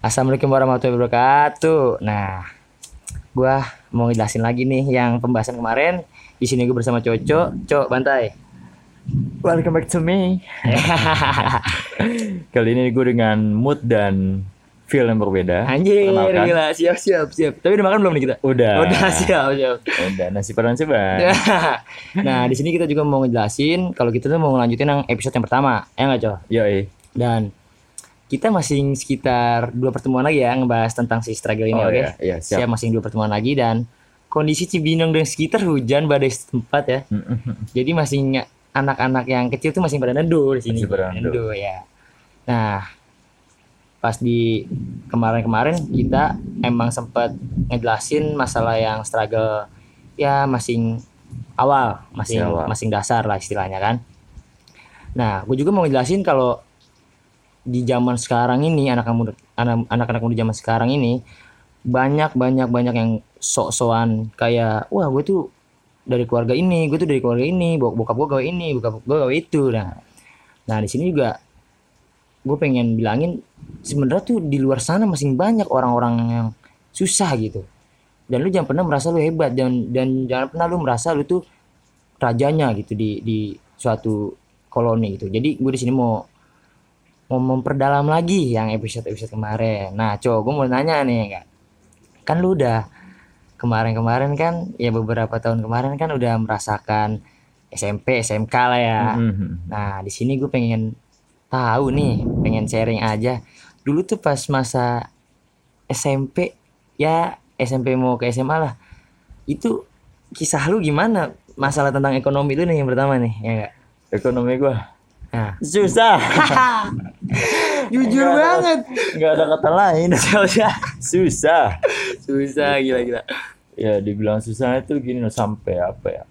Assalamualaikum warahmatullahi wabarakatuh. Nah, gue mau ngejelasin lagi nih yang pembahasan kemarin. Di sini gue bersama Coco. Coco Bantai. Welcome back to me. Kali ini gue dengan mood dan feel yang berbeda. Anjir, gila. Siap. Tapi udah makan belum nih kita? Udah, siap. Udah, nasi padang sebar. Nah, di sini kita juga mau ngejelasin kalau kita tuh mau lanjutin yang episode yang pertama. Ya nggak, Coco? Yoi. Dan kita masih sekitar 2 pertemuan lagi ya ngebahas tentang si struggle ini, oke? Iya, siap. Saya masih 2 pertemuan lagi dan kondisi Cibinong dan sekitar hujan badai setempat ya. Jadi masih anak-anak yang kecil tuh masih pada neduh di sini. Neduh ya. Nah, pas di kemarin-kemarin kita emang sempat ngejelasin masalah yang struggle ya masing awal, masing dasar lah istilahnya kan. Nah, gue juga mau ngejelasin kalau di zaman sekarang ini anak-anak muda zaman sekarang ini banyak yang sok-sokan kayak wah gue tuh dari keluarga ini, bokap gue gawe ini, bokap gue gawe itu. Nah di sini juga gue pengen bilangin sebenarnya tuh di luar sana masih banyak orang-orang yang susah gitu. Dan lu jangan pernah merasa lu hebat dan jangan pernah lu merasa lu tuh rajanya gitu di suatu koloni gitu. Jadi gue di sini mau memperdalam lagi yang episode kemarin. Nah, Cow, gue mau nanya nih, kan lu udah kemarin kan, ya beberapa tahun kemarin kan udah merasakan SMP, SMK lah ya. Nah, di sini gue pengen tahu nih, pengen sharing aja. Dulu tuh pas masa SMP, ya SMP mau ke SMA lah. Itu kisah lu gimana? Masalah tentang ekonomi itu nih yang pertama nih, ya nggak? Ekonomi gue. Nah. Susah. Jujur banget. Enggak ada kata lain. Susah gila-gila. Ya dibilang susah itu gini loh, sampai apa ya?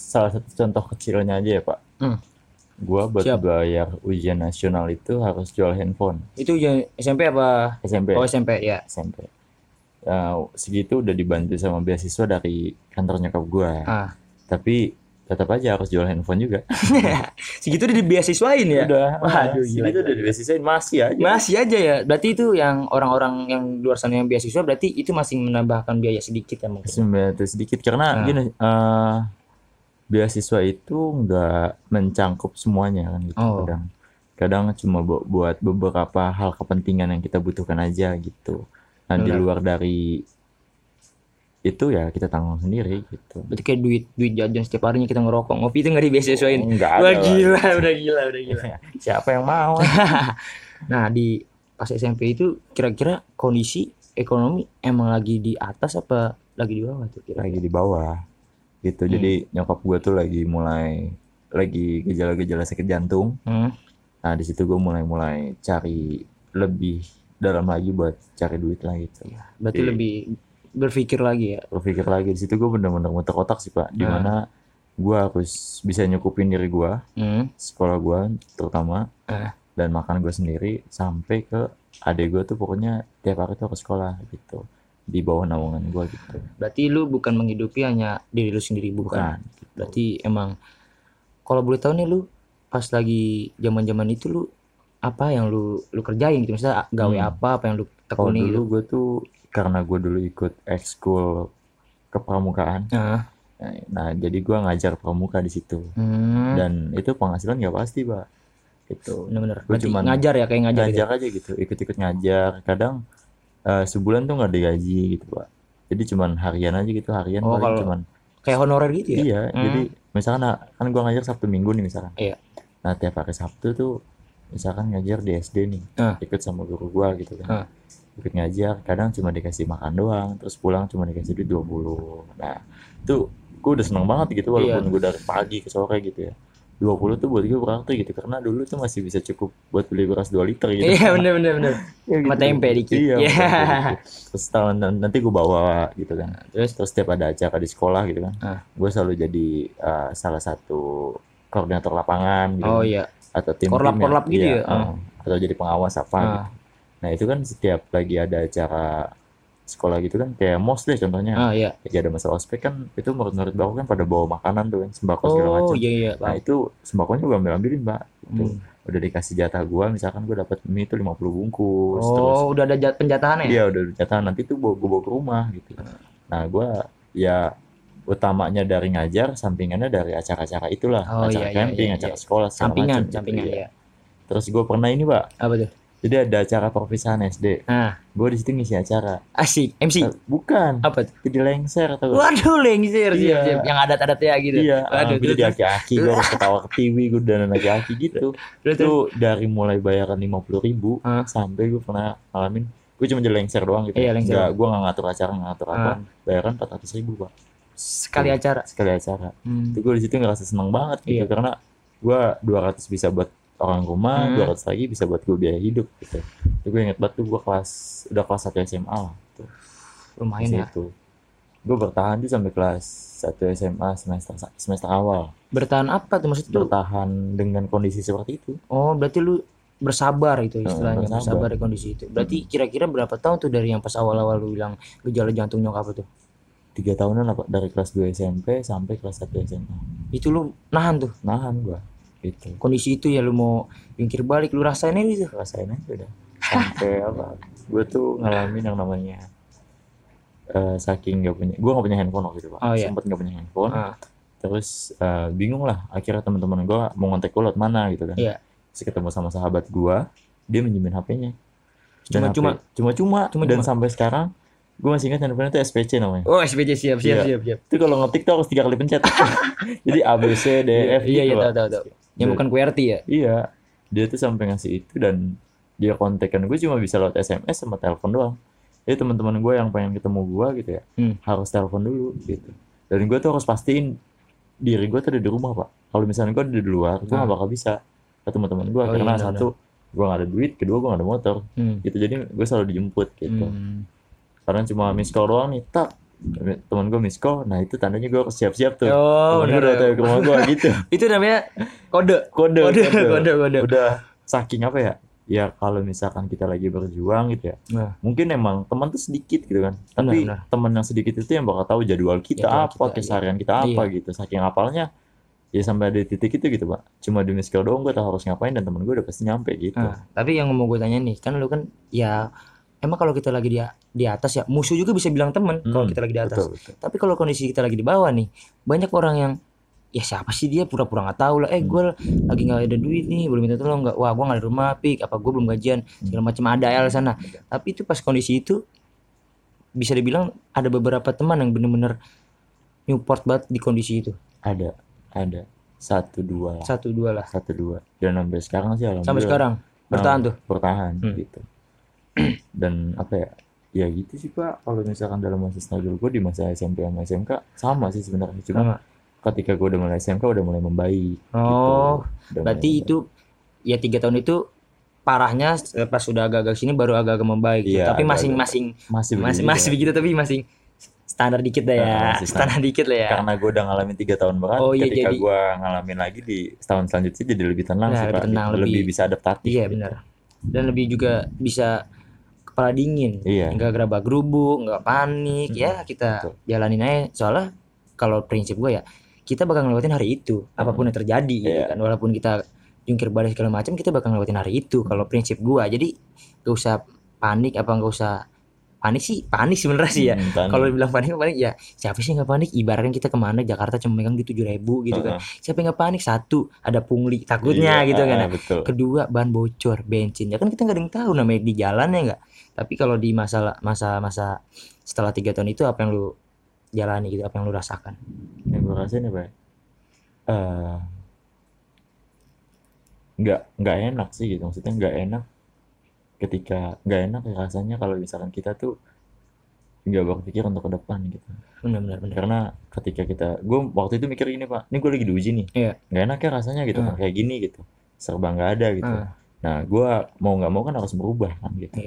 Salah satu contoh kecilnya aja ya, Pak. Gua buat bayar ujian nasional itu harus jual handphone. Itu ujian SMP apa? SMP. Oh, SMP ya. SMP. Segitu udah dibantu sama beasiswa dari kantor nyokap gua. Tapi tetap aja harus jual handphone juga. Segitu udah dibiasiswain ya? Udah. Waduh, segitu udah dibiasiswain masih aja ya? Berarti itu yang orang-orang yang luar sana yang beasiswa berarti itu masih menambahkan biaya sedikit ya mungkin? Sedikit karena gini, beasiswa itu nggak mencangkup semuanya kan gitu. Kadang cuma buat beberapa hal kepentingan yang kita butuhkan aja gitu. Nah di luar dari itu ya kita tanggung sendiri gitu. Berarti kayak duit jajan setiap harinya kita ngerokok, ngopi itu nggak dibiasain. Udah gila. Siapa yang mau? Nah di pas SMP itu kira-kira kondisi ekonomi emang lagi di atas apa lagi di bawah tuh? Kira-kira? Lagi di bawah gitu. Jadi nyokap gue tuh lagi gejala-gejala sakit jantung. Nah di situ gue mulai cari lebih dalam lagi buat cari duit lah gitu. Ya, berarti jadi, lebih berpikir lagi di situ gue benar-benar muter otak sih Pak, di mana gue harus bisa nyukupin diri gue, sekolah gue terutama, dan makan gue sendiri sampai ke adik gue tuh pokoknya tiap hari tuh ke sekolah gitu di bawah naungan gue gitu. Berarti lu bukan menghidupi hanya diri lu sendiri, bukan? Gitu. Berarti emang kalau boleh tahu nih lu pas lagi zaman-zaman itu lu apa yang lu kerjain gitu, misalnya gawe apa yang lu tekuni? Kalau dulu gue tuh karena gue dulu ikut ekskul kepramukaan, nah jadi gue ngajar pramuka di situ, dan itu penghasilan nggak pasti, Pak. Gitu. Benar-benar. Gue cuma ngajar ya, kayak ngajar gitu aja gitu, ikut-ikut ngajar. Kadang sebulan tuh nggak digaji gitu, Pak. Jadi cuman harian aja gitu, paling cuman kayak honorer gitu ya. Iya. Jadi misalkan kan gue ngajar Sabtu Minggu nih misalkan. Iya. Nah tiap hari Sabtu tuh misalkan ngajar di SD nih, ikut sama guru gue gitu kan. Ikut ngajar, kadang cuma dikasih makan doang, terus pulang cuma dikasih duit 20. Nah, itu gue udah seneng banget gitu walaupun gue dari pagi ke sore gitu ya. 20 tuh buat gue berarti gitu, karena dulu tuh masih bisa cukup buat beli beras 2 liter gitu. Iya, bener. Sama tempe dikit. Iya. Terus nanti gue bawa gitu kan. Terus setiap ada acara di sekolah gitu kan, gue selalu jadi salah satu koordinator lapangan gitu. Oh iya. Atau tim korlap gitu ya. Atau jadi pengawas apa gitu. Nah itu kan setiap lagi ada acara sekolah gitu kan kayak MOS deh contohnya. Lagi ada masalah ospek kan itu murid-murid baru kan pada bawa makanan tuh kan sembako segala macam. Nah itu sembakonya gue ambilin Mbak. udah dikasih jatah gue, misalkan gue dapat mie itu 50 bungkus. Oh, terus, udah ada penjatahan ya? Iya, udah ada jatahan, nanti tuh gue bawa ke rumah gitu. Nah, gue ya utamanya dari ngajar, sampingannya dari acara-acara itulah. Oh, acara iya, camping, iya, acara sekolah, sampingan, macam, sampingan gitu, ya. Terus gue pernah ini, Pak. Apa tuh? Jadi ada acara perpisahan SD. Ah. Gue di situ ngisi acara. Asik, MC? Bukan. Apa tuh? Jadi lengser atau? Waduh, lengser sih. Iya. Yang adat-adat ya gitu. Iya. Waduh, jadi aki-aki, gue harus ketawa ke TV, gue dan aki-aki gitu. Itu dari mulai bayaran 50 ribu sampai gue pernah ngalamin. Gue cuma jadi lengser doang gitu. Iya, lengser. Nggak, gue nggak ngatur acara, nggak ngatur apa. Bayaran 400 ribu, Pak. Sekali acara. Itu gue di situ ngerasa seneng banget gitu, karena gue 200 bisa buat orang rumah, 200 lagi bisa buat gue biaya hidup gitu. Itu gue inget banget tuh, gue kelas 1 SMA gitu. Lumayan ya. Gue bertahan tuh sampai kelas 1 SMA semester awal. Bertahan apa tuh maksud lu? Bertahan dengan kondisi seperti itu. Oh, berarti lu bersabar itu istilahnya, bersabar di kondisi itu. Berarti kira-kira berapa tahun tuh dari yang pas awal-awal lu bilang gejala jantung nyokap itu? 3 tahunan apa, dari kelas 2 SMP sampai kelas 1 SMA. Itu lu nahan tuh? Nahan gua. Gitu. Kondisi itu ya lu mau jungkir balik, lu rasain aja gitu. Rasain aja udah. Sampai apa? Gue tuh ngalamin yang namanya saking gue nggak punya handphone waktu itu, Pak. Oh, sempet nggak punya handphone. Terus bingung lah. Akhirnya teman-teman gue mau ngontek gue lewat mana gitu kan. Iya. Terus ketemu sama sahabat gue, dia minjemin HP-nya. Cuma-cuma. Dan sampai sekarang gue masih ingat handphone itu SPC namanya. Oh, SPC, siap. Itu kalau ngetik tuh harus 3 kali pencet. Jadi A B C D F gitu. Iya, tahu. Yang bukan QWERTY ya? Iya. Dia tuh sampai ngasih itu, dan dia kontakkan gue cuma bisa lewat SMS sama telepon doang. Jadi teman-teman gue yang pengen ketemu gue gitu ya, harus telepon dulu gitu. Dan gue tuh harus pastiin diri gue tuh ada di rumah, Pak. Kalau misalnya gue ada di luar, gue gak bakal bisa ketemu teman gue, karena gue gak ada duit, kedua gue gak ada motor. Gitu, jadi gue selalu dijemput gitu. Karena cuma miss call doang nih, tak teman gue miss call, nah itu tandanya gue harus siap-siap tuh. Oh, temen gue udah tahu ke rumah gue gitu. Itu namanya kode. Udah saking apa ya? Ya kalau misalkan kita lagi berjuang gitu ya, mungkin emang teman tuh sedikit gitu kan. Tapi teman yang sedikit itu yang bakal tahu jadwal kita ya, apa, keseharian kita apa gitu. Saking hafalnya, ya sampai ada titik itu gitu, Pak. Cuma di miss call doang gue tahu harus ngapain, dan temen gue udah pasti nyampe gitu. Tapi yang mau gue tanya nih, kan lu kan ya emang kalau kita lagi di atas ya, musuh juga bisa bilang teman kalau kita lagi di atas. Betul. Tapi kalau kondisi kita lagi di bawah nih, banyak orang yang ya siapa sih dia, pura-pura nggak tahu lah. Gue lagi nggak ada duit nih, belum minta tolong nggak. Wah, gue nggak ada rumah, apa gue belum gajian, segala macam ada alasan. Tapi itu pas kondisi itu bisa dibilang ada beberapa teman yang benar-benar support banget di kondisi itu. Ada satu dua lah. Dan sampai sekarang sih alhamdulillah. Sampai sekarang bertahan tuh. Bertahan gitu. Dan apa ya, ya gitu sih, Pak. Kalau misalkan dalam masa snuggle gue di masa SMP sama SMK sama sih sebenarnya, cuma ketika gue udah mulai SMK udah mulai membaik. Oh gitu. Berarti itu ya 3 tahun itu parahnya pas sudah agak-agak sini baru agak-agak membaik ya, tapi masing-masing begitu, tapi masing standar dikit dah ya. Standar dikit lah ya, karena gue udah ngalamin 3 tahun berat. Ketika jadi gue ngalamin lagi di tahun selanjutnya jadi lebih tenang sih, lebih bisa adaptatif. Iya benar. Dan lebih juga bisa kepala dingin, nggak gerabah gerubuk, nggak panik, ya kita jalanin aja. Soalnya kalau prinsip gue ya, kita bakal ngelewatin hari itu, apapun yang terjadi, gitu kan. Walaupun kita jungkir balik segala macam, kita bakal ngelewatin hari itu. Kalau prinsip gue, jadi nggak usah panik, panik sebenarnya sih ya. Kalau dibilang panik ya siapa sih nggak panik? Ibaratkan kita kemana Jakarta cuma megang di 7.000 gitu kan. Siapa yang nggak panik? Satu, ada pungli takutnya gitu kan. Betul. Kedua, ban bocor, bensin. Ya kan kita nggak ada yang tahu namanya di jalan ya nggak. Tapi kalau di masa setelah 3 tahun itu apa yang lu jalani gitu, apa yang lu rasakan? Yang gue rasain apa? Nggak enak sih gitu, maksudnya nggak enak. Ketika nggak enak rasanya kalau misalkan kita tuh nggak berpikir untuk ke depan gitu. Benar. Karena ketika gue waktu itu mikir gini, Pak, ini gue lagi diuji nih, nggak enak ya rasanya gitu, kayak gini gitu, serba nggak ada gitu. Nah, gue mau nggak mau kan harus berubah kan gitu.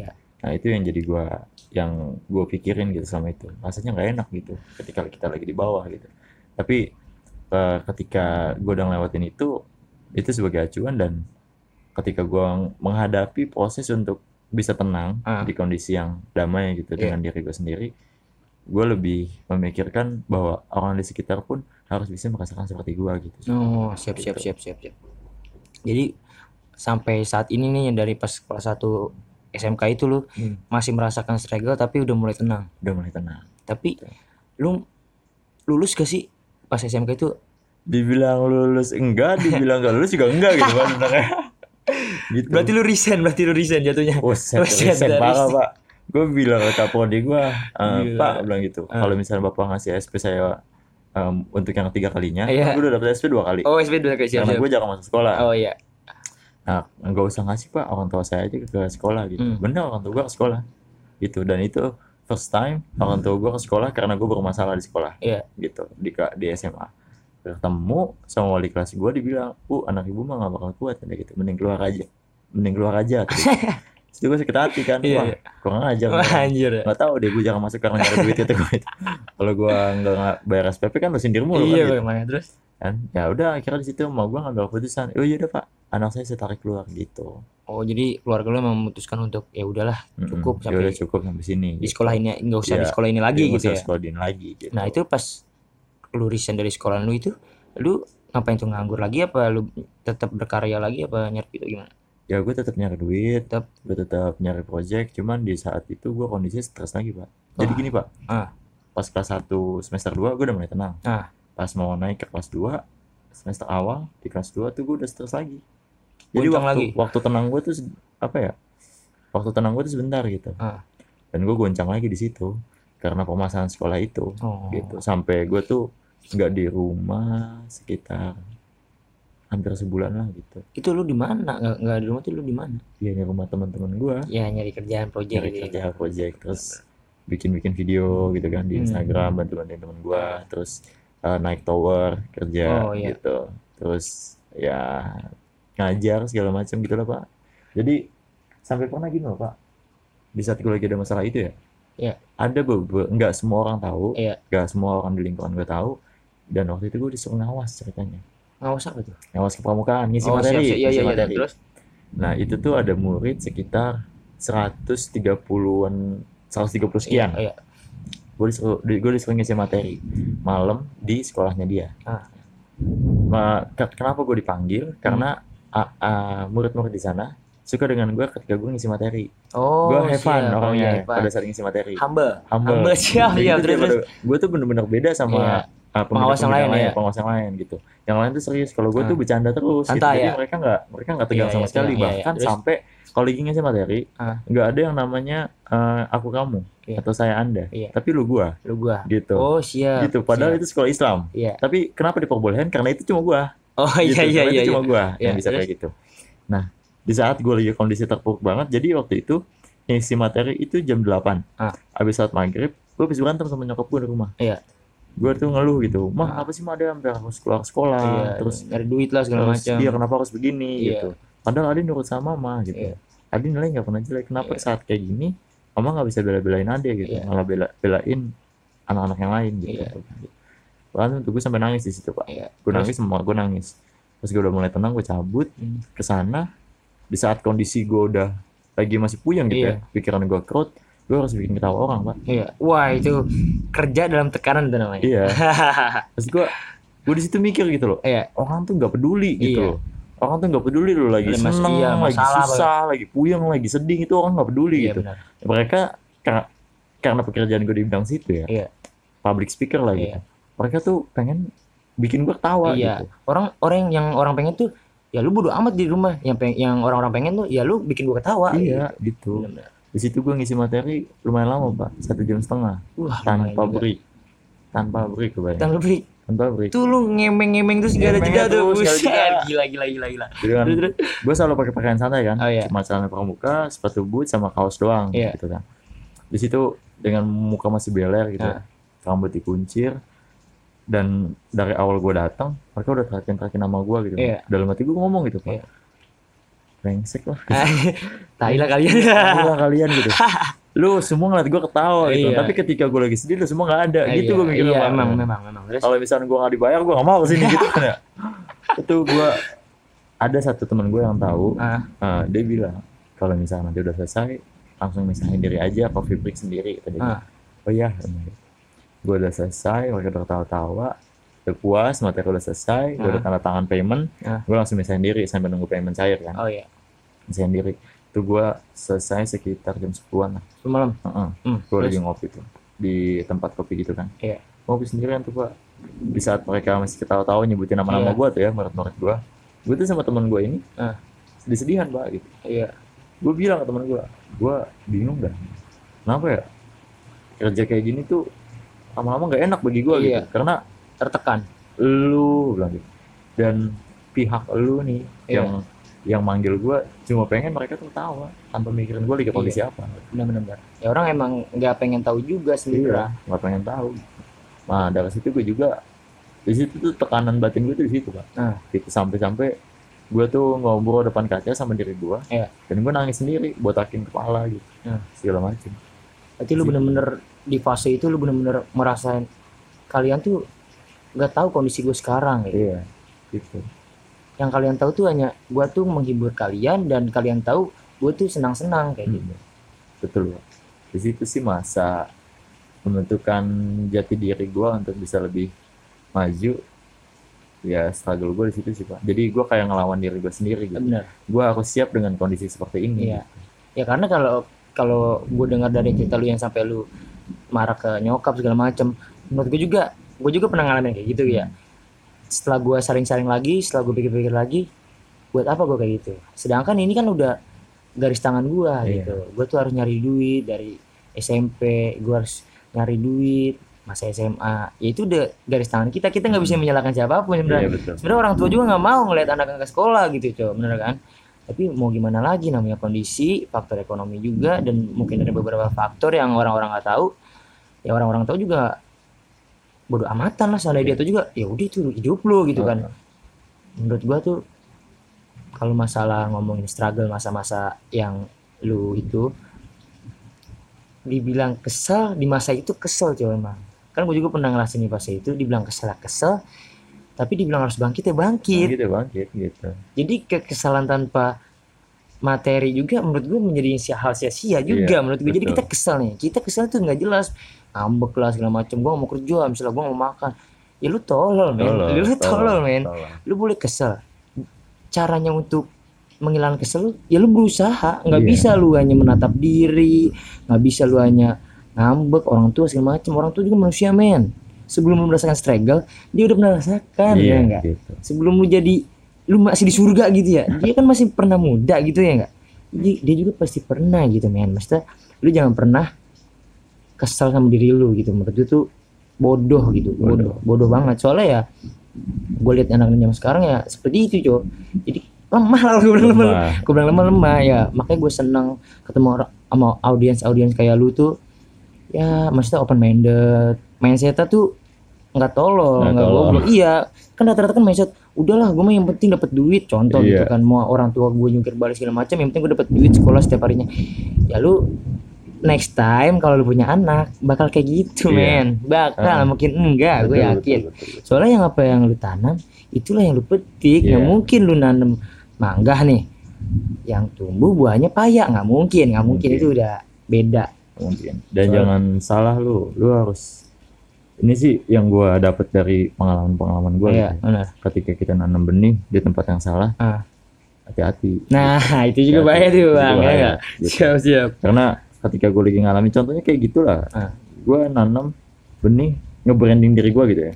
Nah, itu yang jadi gue pikirin gitu selama itu. Rasanya nggak enak gitu ketika kita lagi di bawah gitu. Tapi ketika gue udah ngelewatin itu sebagai acuan, dan ketika gue menghadapi proses untuk bisa tenang di kondisi yang damai gitu dengan diri gue sendiri, gue lebih memikirkan bahwa orang di sekitar pun harus bisa merasakan seperti gue gitu. Oh, siap. Jadi sampai saat ini nih, yang dari pas kelas 1 SMK itu lu masih merasakan struggle tapi udah mulai tenang. Udah mulai tenang. Tapi lu lulus gak sih pas SMK itu? Dibilang lulus enggak, dibilang gak lulus juga enggak gitu kan sebenarnya. Gitu. Berarti lu resign jatuhnya. Oh, resign parah, Pak. Gue bilang ke Kapolri gue, Pak, bilang gitu. Kalau misalnya Bapak ngasih SP saya untuk yang 3 kalinya, gue udah dapet SP 2 kali. Oh, SP 2 kali. Karena gue jarang masuk sekolah. Oh iya. Nah, gak usah ngasih Pak, orang tua saya aja ke sekolah gitu. Bener, orang tua gue ke sekolah gitu. Dan itu first time orang tua gue ke sekolah karena gue bermasalah di sekolah gitu, di SMA. Ketemu sama wali kelas gue, dibilang, anak ibu mah gak bakal kuat ya, gitu. Mending keluar aja Terus gue sakit hati kan, wah kurang aja. Gak tau deh, gue jarang masuk karena gak ada duit gitu. Kalau gue gak bayar SPP kan lo sindir mulu kan gitu. Terus kan ya udah, akhirnya di situ mau gue ngambil keputusan, yaudah Pak, anak saya tarik keluar gitu. Oh, jadi keluarga lu memang memutuskan untuk ya udahlah cukup sampai sini. Di sekolah ini enggak usah di sekolah ini lagi gitu ya. Gitu. Nah, itu pas lu resign dari sekolah lu itu, lu ngapain tuh, nganggur lagi apa lu tetap berkarya lagi apa nyari duit gimana? Ya gue tetap nyari duit, gue tetap nyari project, cuman di saat itu gue kondisinya stres lagi, Pak. Jadi gini, Pak. Pas kelas 1 semester 2 gue udah mulai tenang. Pas mau naik ke kelas 2 semester awal, di kelas 2 tuh gue udah stres lagi. Jadi waktu tenang gue tuh apa ya? Waktu tenang gue tuh sebentar gitu. Dan gue goncang lagi di situ karena permasalahan sekolah itu gitu. Sampai gue tuh nggak di rumah sekitar hampir sebulan lah gitu. Itu lu di mana? Nggak di rumah tuh lu di mana? Iya, di rumah teman-teman gue. Iya, nyari kerjaan project. Terus bikin video gitu kan di Instagram, bantu teman gue. Terus naik tower kerja gitu. Terus ya ngajar segala macam gitulah, Pak. Jadi sampai pernah gini loh, Pak. Di saat gue lagi ada masalah itu ya. Iya. Ada beberapa, enggak semua orang tahu, enggak semua orang di lingkungan gue tahu. Dan waktu itu gue disuruh ngawas ceritanya. Ngawas apa tuh? Ngawas kepramukaan, ngisi materi. Materi. Terus nah, itu tuh ada murid sekitar 130 sekian. Iya. Gue disuruh ngisi materi malam di sekolahnya dia. Kenapa gue dipanggil? Karena murid-murid di sana suka dengan gue ketika gue ngisi materi. Gue have fun orangnya pada saat ngisi materi. Humble siap ya. Terus gue tuh bener-bener beda sama pengawas yang lain gitu. Yang lain tuh serius, kalau gue tuh bercanda terus. Santai, gitu. Jadi mereka nggak tegang sama sekali. Bahkan sampai kalau lagi ngisi materi nggak ada yang namanya aku kamu atau saya anda. Tapi lu gue gitu. Gitu. Padahal itu sekolah Islam. Tapi kenapa diperbolehkan? Karena itu cuma gue. Itu cuma gue yang bisa kayak gitu. Nah, di saat gue lagi kondisi terpuruk banget, jadi waktu itu ngisi materi itu jam 8. Abis saat maghrib, gue habis berantem sama nyokap gue di rumah. Gue tuh ngeluh gitu, mah apa sih madam, harus keluar sekolah, terus nyari duit lah segala macam. Iya, kenapa harus begini gitu. Padahal Adi nurut sama mama gitu. Adi nilai nggak pernah jelek. Kenapa saat kayak gini, mama nggak bisa bela-belain Adi gitu, malah belain anak-anak yang lain gitu. Bahkan tuh gue sampai nangis di situ, Pak. Gue nangis. Terus gue udah mulai tenang, gue cabut ke sana. Di saat kondisi gue udah lagi masih puyeng gitu ya, pikiran gue kerut, gue harus bikin ketawa orang, Pak. Wah, itu kerja dalam tekanan itu namanya. Terus gue di situ mikir gitu loh. Orang tuh nggak peduli gitu loh. Orang tuh nggak peduli lo lagi seneng, lagi susah, lagi puyeng, lagi sedih, itu orang nggak peduli gitu. Benar. Mereka karena pekerjaan gue di bidang situ ya, public speaker lah gitu. Mereka tuh pengen bikin gue ketawa gitu. Orang pengen tuh, ya lu bodo amat di rumah. Yang orang-orang pengen tuh, ya lu bikin gue ketawa. Gitu. Di situ gue ngisi materi lumayan lama, Pak. 1,5 jam. Tanpa break, kebayang. Tanpa break. Tuh lu ngemeng-ngemeng terus gak ada jeda tuh. Buset, gila. Terus. Gue selalu pakai pakaian santai kan. Cuma celana pramuka, sepatu boot, sama kaos doang gitu kan. Di situ dengan muka masih beler gitu. Rambut dikuncir. Dan dari awal gue datang, mereka udah terakin nama gue gitu. Dalam hati gue ngomong gitu, Pak. Brengsek lah. Tailah kalian gitu. Lu semua ngeliat gue ketawa gitu. Tapi ketika gue lagi sedih, lu semua nggak ada gitu. Gue mikir memang. Kalau misalnya gue nggak dibayar, gue nggak mau kesini gitu kan ya. Itu gue ada satu teman gue yang tahu. Dia bilang kalau misalnya nanti udah selesai, langsung misahin diri aja, coffee break sendiri. Oh iya. Gue udah selesai, mereka udah ketawa-tawa, udah puas, materi udah selesai, udah tanda tangan payment, gue langsung misahin diri sampai nunggu payment cair kan. Oh iya. Misahin diri. Itu gue selesai sekitar jam 10-an lah. Semalam? Gue lagi ngopi tuh, di tempat kopi gitu kan. Iya. Ngopi sendirian tuh gue. Di saat mereka masih ketawa-tawa nyebutin nama-nama gue tuh ya, menurut-menurut gue. Gue tuh sama teman gue ini, sedih-sedihan banget gitu. Iya. Gue bilang ke teman gue bingung dah. Kenapa ya? Kerja kayak gini tuh lama-lama gak enak bagi gue gitu. Karena tertekan. Lu bilang gitu. Dan pihak lu nih yang manggil gue cuma pengen mereka tuh ketawa tanpa mikirin gue lagi kondisi apa. Benar-benar. Ya orang emang gak pengen tahu juga sebenarnya. Iya, gak pengen tahu. Nah dari situ gue juga di situ tuh tekanan batin gue tuh di situ Pak. Gitu sampai-sampai gue tuh ngobrol depan kaca sama diri gue. Dan gue nangis sendiri, botakin kepala gitu. Segala macam. Berarti lu bener-bener di fase itu lu bener-bener merasain kalian tuh nggak tahu kondisi gue sekarang gitu. Iya, gitu. Yang kalian tahu tuh hanya gue tuh menghibur kalian dan kalian tahu gue tuh senang-senang kayak gitu. Betul Pak. Di situ sih masa menentukan jati diri gue untuk bisa lebih maju. Ya struggle gue di situ sih Pak. Jadi gue kayak ngelawan diri gue sendiri gitu. Bener. Gue harus siap dengan kondisi seperti ini. Iya. Ya karena kalau gue dengar dari cerita lu yang sampai lu marah ke nyokap segala macem, menurut gue juga pernah ngalamin kayak gitu ya. Setelah gue saring-saring lagi, setelah gue pikir-pikir lagi, buat apa gue kayak gitu? Sedangkan ini kan udah garis tangan gue gitu. Gue tuh harus nyari duit dari SMP, gue harus nyari duit masa SMA. Ya itu udah garis tangan kita. Kita nggak bisa menyalahkan siapapun sebenarnya. Sebenarnya orang tua juga nggak mau ngeliat anak-anak ke sekolah gitu, coba bener kan? Tapi mau gimana lagi, namanya kondisi, faktor ekonomi juga, dan mungkin ada beberapa faktor yang orang-orang nggak tahu. Ya orang-orang tahu juga bodo amatan lah, soalnya dia tuh juga ya udah itu hidup lo gitu kan. Menurut gua tuh kalau masalah ngomongin struggle masa-masa yang lu itu dibilang kesel, di masa itu kesel coba emang. Kan gua juga pernah ngerasain di fase itu, dibilang kesel, tapi dibilang harus bangkit ya bangkit gitu. Jadi kekesalan tanpa materi juga menurut gue menjadi hal sia-sia juga menurut gue. Betul. Jadi kita kesel tuh nggak jelas, ambek lah segala macam. Gue mau kerja, misalnya gue mau makan, ya lu tolol men, lu boleh kesel. Caranya untuk menghilangkan kesel lu, ya lu berusaha. Nggak bisa lu hanya menatap diri, nggak bisa lu hanya ngambek orang tua segala macam. Orang tua juga manusia men. Sebelum lu merasakan struggle, dia udah pernah rasakan, ya enggak? Gitu. Sebelum lu masih di surga gitu ya, dia kan masih pernah muda gitu ya enggak? Jadi dia juga pasti pernah gitu men. Maksudnya lu jangan pernah kesal sama diri lu gitu. Menurut gue tuh bodoh gitu, bodoh banget. Soalnya ya, gue lihat anak-anak zaman sekarang ya seperti itu coy. Jadi lemah lah, gue bilang lemah ya. Makanya gue seneng ketemu orang, sama audiens kayak lu tuh. Ya maksudnya open-minded, mindset-nya tuh nggak tolol, nggak goblok. Iya, kan rata-rata kan mindset, udahlah gue mah yang penting dapat duit, contoh gitu kan. Mau orang tua gue nyungkir balik segala macam, yang penting gue dapat duit sekolah setiap harinya. Ya lu next time kalau lu punya anak bakal kayak gitu men, bakal mungkin enggak, gue yakin. Betul. Soalnya yang apa yang lu tanam, itulah yang lu petik. Nggak mungkin lu nanam mangga nih, yang tumbuh buahnya paya, nggak mungkin. Itu udah beda. Mungkin. Dan jangan salah lu harus. Ini sih yang gue dapat dari pengalaman gue. Iya, benar. Ketika kita nanam benih di tempat yang salah, hati-hati. Nah, gitu. Itu juga bahaya tuh bang. Ya, gitu. Siap. Karena ketika gue lagi ngalami, contohnya kayak gitulah. Gue nanam benih nge-branding diri gue gitu ya.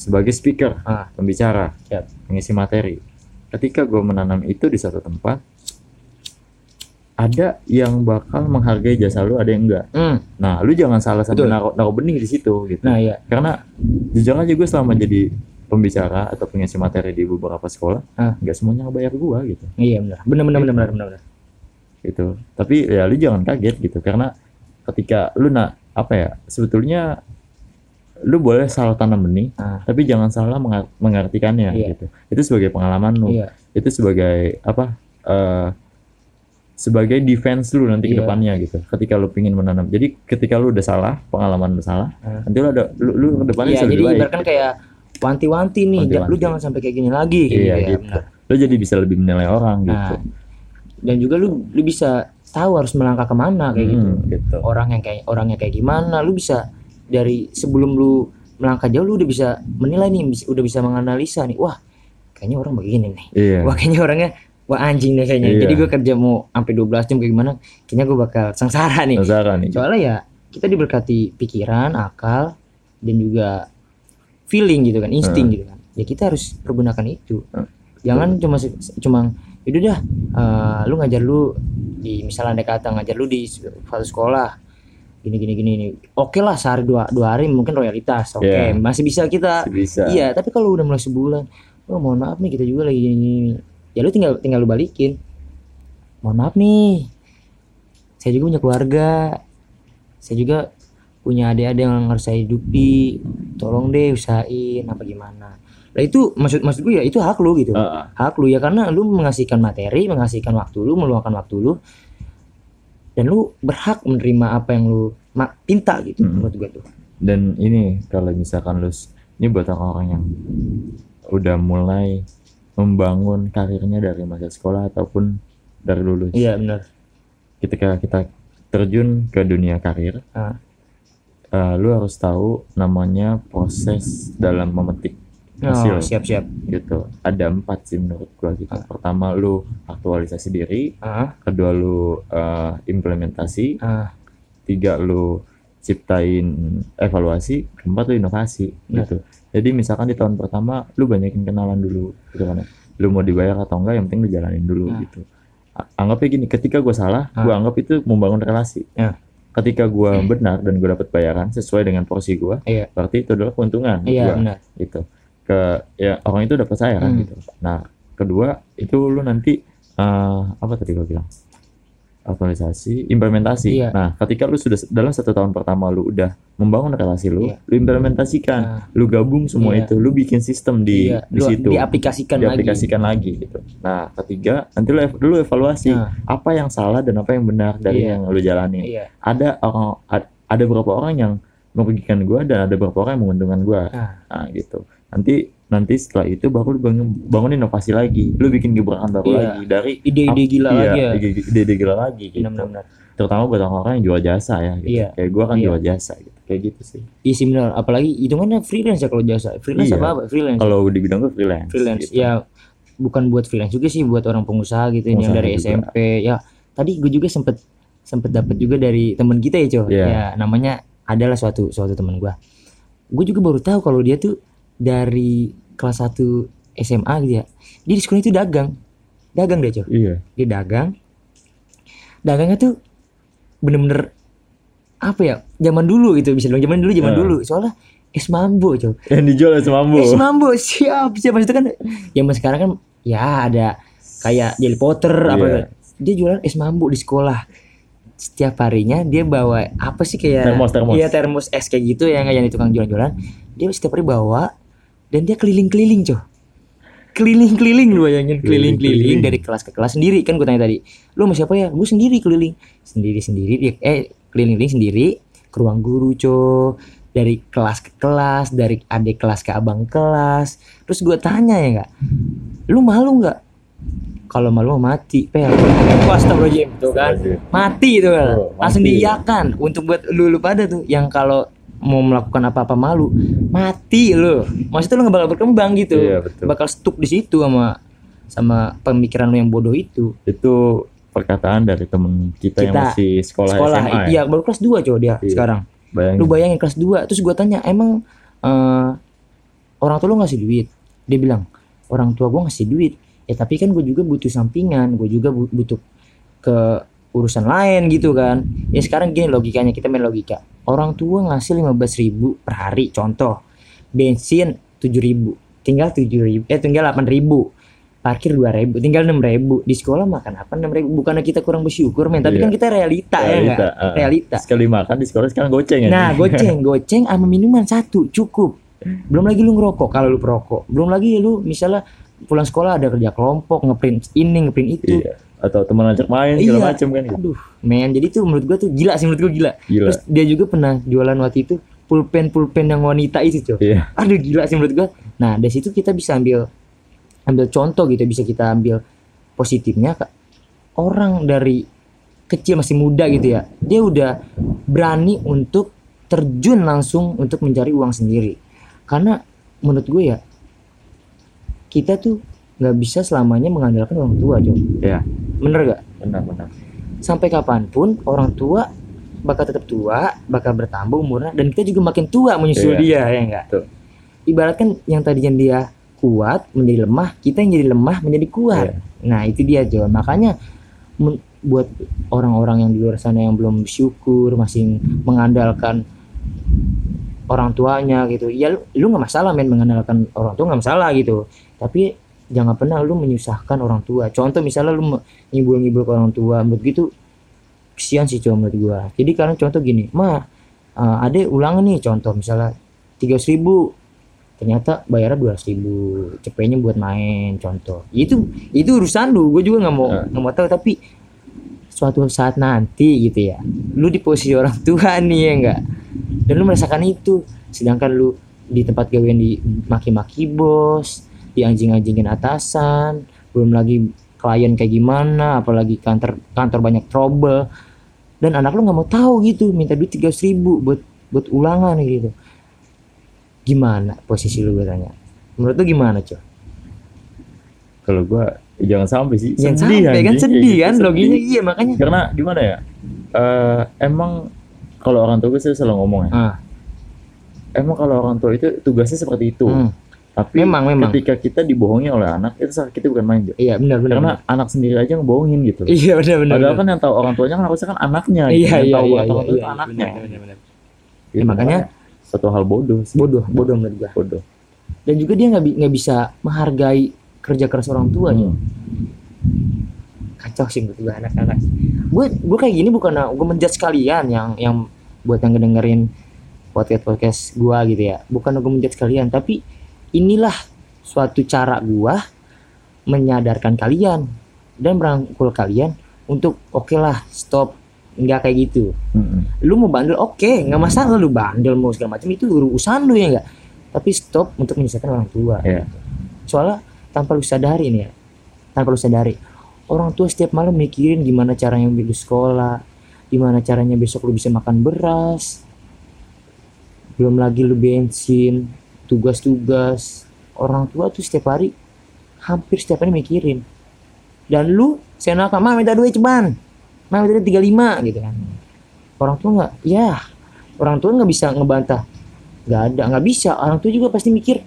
Sebagai speaker, pembicara, pengisi materi. Ketika gue menanam itu di satu tempat, ada yang bakal menghargai jasa lu, ada yang enggak. Nah, lu jangan salah sampai naruh benih di situ gitu. Nah, iya. Karena jujur aja gue selama jadi pembicara atau pengisi materi di beberapa sekolah, enggak semuanya ngebayar gue gitu. Iya, benar. Gitu. Tapi ya lu jangan kaget gitu, karena ketika lu sebetulnya lu boleh salah tanam benih, tapi jangan salah mengartikannya gitu. Itu sebagai pengalaman lu. Iya. Itu sebagai sebagai defense lu nanti ke depannya gitu. Ketika lu pingin menanam. Jadi ketika lu udah salah, pengalaman lu salah, nanti lu ada lu ke depannya bisa lebih baik. Jadi ibaratkan kayak wanti-wanti nih, lu jangan sampai kayak gini lagi gitu. Lu jadi bisa lebih menilai orang gitu. Dan juga lu bisa tahu harus melangkah kemana kayak gitu. Orang yang orangnya kayak gimana, lu bisa dari sebelum lu melangkah jauh lu udah bisa menilai nih, udah bisa menganalisa nih, wah kayaknya orang begini nih, iya. Wah kayaknya orangnya, wah anjing nih kayaknya, iya. Jadi gue kerja mau sampai 12 jam kayak gimana, kayaknya gue bakal sengsara nih. Soalnya ya kita diberkati pikiran, akal, dan juga feeling gitu kan, insting gitu kan, ya kita harus pergunakan itu. Jangan cuma yaudah dah, lu ngajar lu di misalnya ada kata ngajar lu di suatu sekolah gini. Oke lah sehari dua hari mungkin royalitas, oke. Masih bisa kita, iya. Tapi kalau udah mulai sebulan, oh mohon maaf nih kita juga lagi gini, ya lu tinggal lu balikin. Mohon maaf nih, saya juga punya keluarga, saya juga punya adik-adik yang harus saya hidupi, tolong deh usahain apa gimana. Nah itu maksud gue ya itu hak lu gitu, hak lu ya karena lu mengasihkan materi, mengasihkan waktu lu, meluangkan waktu lu, dan lu berhak menerima apa yang lu pinta gitu menurut gue tuh. Dan ini kalau misalkan lu ini buat orang-orang yang udah mulai membangun karirnya dari masa sekolah ataupun dari lulus. Iya benar. Ketika kita terjun ke dunia karir, lu harus tahu namanya proses dalam memetik. Oh, siap-siap gitu. Ada 4 sih menurut gua gitu. Pertama lu aktualisasi diri, kedua lu implementasi, 3 lu ciptain evaluasi, 4 lu inovasi gitu. Jadi misalkan di tahun pertama lu banyakin kenalan dulu gitu kan. Lu mau dibayar atau enggak yang penting lu jalanin dulu gitu. Anggapnya gini, ketika gua salah, gua anggap itu membangun relasi. Ketika gua benar dan gua dapat bayaran sesuai dengan porsi gua, berarti itu adalah keuntungan gua gitu. Ke ya orang itu udah percaya kan gitu. Nah kedua itu lu nanti apa tadi gue bilang aktualisasi, implementasi. Nah ketika lu sudah dalam 1 tahun pertama lu udah membangun relasi lu, lu implementasikan, lu gabung semua itu, lu bikin sistem di situ, diaplikasikan lagi gitu. Nah ketiga nanti lu evaluasi apa yang salah dan apa yang benar dari yang lu jalani. Ada beberapa orang yang merugikan gua dan ada beberapa orang yang menguntungkan gua. Nah gitu. Nanti setelah itu baru lu bangun inovasi lagi. Lu bikin gebrakan baru lagi dari ide-ide gila lagi gitu. Benar. Terutama buat orang-orang yang jual jasa ya gitu. Kayak gua kan jual jasa gitu. Kayak gitu sih. Iya sih benar. Apalagi hitungannya freelance ya kalau jasa. Freelance apa? Freelance. Kalau di bidang gua freelance. Gitu. Ya bukan buat freelance juga sih, buat orang pengusaha gitu yang dari juga. SMP. Ya, tadi gua juga sempet dapat juga dari teman kita ya, Cok. Ya, namanya adalah suatu teman gue. Gue juga baru tahu kalau dia tuh dari kelas 1 SMA gitu ya. Dia di sekolah itu dagang dia Cok. Iya. Dia dagangnya tuh bener-bener apa ya? Zaman dulu gitu bisa bilang. Zaman dulu. Soalnya es mambo Cok. Yang dijual es mambo siap. Maksudnya kan zaman sekarang kan ya ada kayak Jelly Potter apa gitu. Dia jualan es mambo di sekolah. Setiap harinya dia bawa apa sih kayak termos. Iya termos es kayak gitu yang di tukang jualan-jualan. Dia setiap hari bawa dan dia keliling-keliling Cok. Keliling-keliling lu bayangin, keliling-keliling dari kelas ke kelas sendiri kan gue tanya tadi. Lu sama siapa ya? Gue sendiri keliling. Keliling-keliling sendiri ke ruang guru Cok. Dari kelas ke kelas, dari adik kelas ke abang kelas. Terus gue tanya ya enggak? Lu malu enggak? Kalau malu mati, astagfirullahaladzim tuh kan, mati itu kan, langsung diiyakan. Untuk buat lu pada tuh, yang kalau mau melakukan apa-apa malu, mati lu. Maksudnya lu nggak bakal berkembang gitu, bakal stuck di situ sama pemikiran lu yang bodoh itu. Itu perkataan dari temen kita yang masih sekolah SMA. Iya, baru kelas 2 Cok dia sekarang. Bayangin. Lu bayangin kelas 2, terus gua tanya, emang orang tua lu ngasih duit? Dia bilang, orang tua gua ngasih duit. Ya tapi kan gue juga butuh sampingan, gue juga butuh ke urusan lain gitu kan. Ya sekarang gini logikanya, kita main logika. Orang tua ngasih 15.000 per hari, contoh. Bensin 7.000, tinggal 7.000, tinggal 8.000. Parkir 2.000, tinggal 6.000. Di sekolah makan apa 6.000? Bukannya kita kurang bersyukur men, tapi kan kita realita. Ya enggak? Realita. Sekali makan di sekolah sekarang goceng ya. Nah, goceng sama minuman 1 cukup. Belum lagi lu ngerokok kalau lu perokok. Belum lagi lu misalnya pulang sekolah ada kerja kelompok, ngeprint itu. Iya. Atau teman ajak main segala macam kan. Aduh, men. Jadi tuh menurut gua gila. Terus dia juga pernah jualan waktu itu pulpen yang wanita itu, Cok. Iya. Aduh, gila sih menurut gua. Nah, dari situ kita bisa ambil contoh gitu, bisa kita ambil positifnya. Orang dari kecil masih muda gitu ya. Dia udah berani untuk terjun langsung untuk mencari uang sendiri. Karena menurut gue ya, kita tuh nggak bisa selamanya mengandalkan orang tua, Jom. Iya. Bener gak? Bener. Sampai kapanpun orang tua bakal tetap tua, bakal bertambah umurnya, dan kita juga makin tua menyusul dia, ya enggak? Betul. Ibaratkan yang tadinya dia kuat menjadi lemah, kita yang jadi lemah menjadi kuat. Iya. Nah itu dia, Jom. Makanya buat orang-orang yang di luar sana yang belum bersyukur, masih mengandalkan orang tuanya gitu, ya lu nggak masalah men, mengandalkan orang tua nggak masalah gitu, tapi jangan pernah lu menyusahkan orang tua. Contoh misalnya lu ngibul-ngibul ke orang tua, menurut gitu kesian sih cuma menurut gua. Jadi karena contoh gini, mah adek ulangan nih, contoh misalnya 300.000 ternyata bayarnya 200.000, cepetnya buat main, contoh. Itu urusan lu, gua juga nggak mau tahu. Tapi suatu saat nanti gitu ya, lu di posisi orang tua nih ya enggak, dan lu merasakan itu. Sedangkan lu di tempat gawean di maki-maki bos, di anjing-anjingin atasan, belum lagi klien kayak gimana, apalagi kantor banyak trouble, dan anak lu nggak mau tahu gitu, minta duit 300.000 buat ulangan gitu. Gimana posisi lu, gue tanya? Menurut lu gimana, coy? Kalau gue jangan sampai sih, sedih kan loginya. Iya, makanya karena gimana ya, emang kalau orang tua gue selalu ngomong ya, emang kalau orang tua itu tugasnya seperti itu. Tapi memang. Ketika kita dibohongi oleh anak, itu sakit, itu bukan main. Iya, benar. Karena anak sendiri aja ngebohongin gitu. Iya, benar. Padahal kan yang tahu orang tuanya kan harusnya kan anaknya. Iya, anaknya. Benar. Gitu, ya, makanya satu hal bodoh menurut gua. Bodoh. Dan juga dia nggak bisa menghargai kerja keras orang tuanya. Kacau sih menurut gua anak-anak. Gua kayak gini bukan gua menjudge kalian yang buat yang ngedengerin podcast gua gitu ya. Bukan gua menjudge kalian, tapi inilah suatu cara gua menyadarkan kalian dan merangkul kalian untuk oke lah, stop, nggak kayak gitu. Lu mau bandel oke, nggak masalah, lu bandel mau segala macam itu urusan lu ya nggak. Tapi stop untuk menyusahkan orang tua. Yeah. Soalnya tanpa lu sadari orang tua setiap malam mikirin gimana caranya lu sekolah, gimana caranya besok lu bisa makan beras, belum lagi lu bensin, tugas-tugas. Orang tua tuh setiap hari, hampir setiap hari mikirin. Dan lu senaka, mah minta duit ceban, mah minta duit 35 gitu kan. Orang tua orang tua gak bisa ngebantah, gak bisa, orang tua juga pasti mikir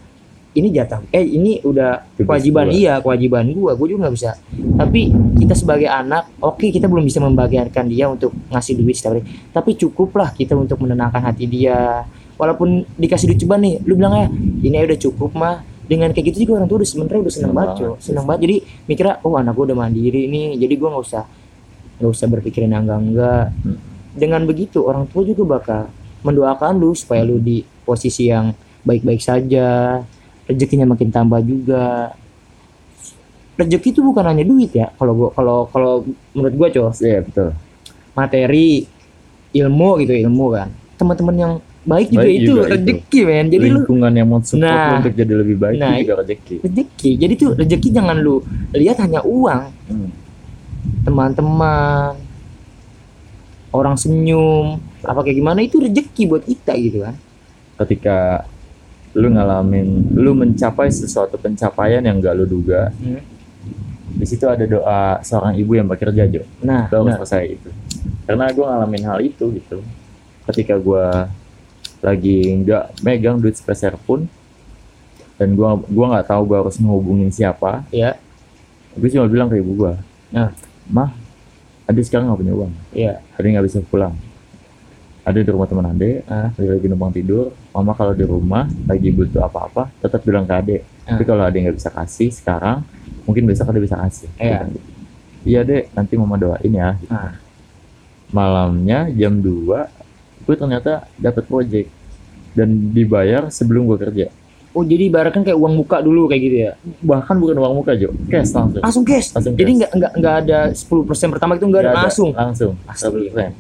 ini jatah, ini udah kewajiban dia, kewajiban gua juga gak bisa. Tapi kita sebagai anak, oke, kita belum bisa membagiankan dia untuk ngasih duit setiap hari, tapi cukuplah kita untuk menenangkan hati dia. Walaupun dikasih duit ceban nih, lu bilang ya, ini udah cukup mah. Dengan kayak gitu juga orang tua udah seneng banget. Jadi mikirnya, oh anak gua udah mandiri nih, jadi gua nggak usah berpikirin enggak. Dengan begitu orang tua juga bakal mendoakan lu supaya lu di posisi yang baik-baik saja, rezekinya makin tambah juga. Rezeki itu bukan hanya duit ya, kalau menurut gua, Cos. Iya, betul. Materi, ilmu kan. Teman-teman yang baik juga itu rezeki men. Jadi lingkungan yang mau support untuk jadi lebih baik itu juga rezeki. Jadi tuh rezeki jangan lu lihat hanya uang. Teman-teman, orang senyum, apa kayak gimana, itu rezeki buat kita gitu kan. Ketika lu ngalamin, lu mencapai sesuatu pencapaian yang gak lu duga, di situ ada doa seorang ibu yang bekerja, Jo. Nah, lu harus percaya itu. Karena gue ngalamin hal itu gitu. Ketika gue lagi nggak megang duit sepeser pun, dan gue nggak tahu gue harus menghubungin siapa. Iya. Gue cuma bilang ke ibu gue, mah, Ade sekarang nggak punya uang. Iya. Ade nggak bisa pulang. Ade di rumah teman Ade, lagi numpang tidur. Mama kalau di rumah lagi butuh apa-apa, tetap bilang ke Ade. Tapi kalau Ade nggak bisa kasih sekarang, mungkin besok Ade bisa kasih. Iya. Iya Ade, nanti mama doain ya. Malamnya jam 2. Gue ternyata dapat project dan dibayar sebelum gue kerja. Oh, jadi ibaratkan kayak uang muka dulu kayak gitu ya? Bahkan bukan uang muka, Jo, cash langsung. Langsung cash? Jadi nggak ada 10% pertama itu, nggak ada, langsung.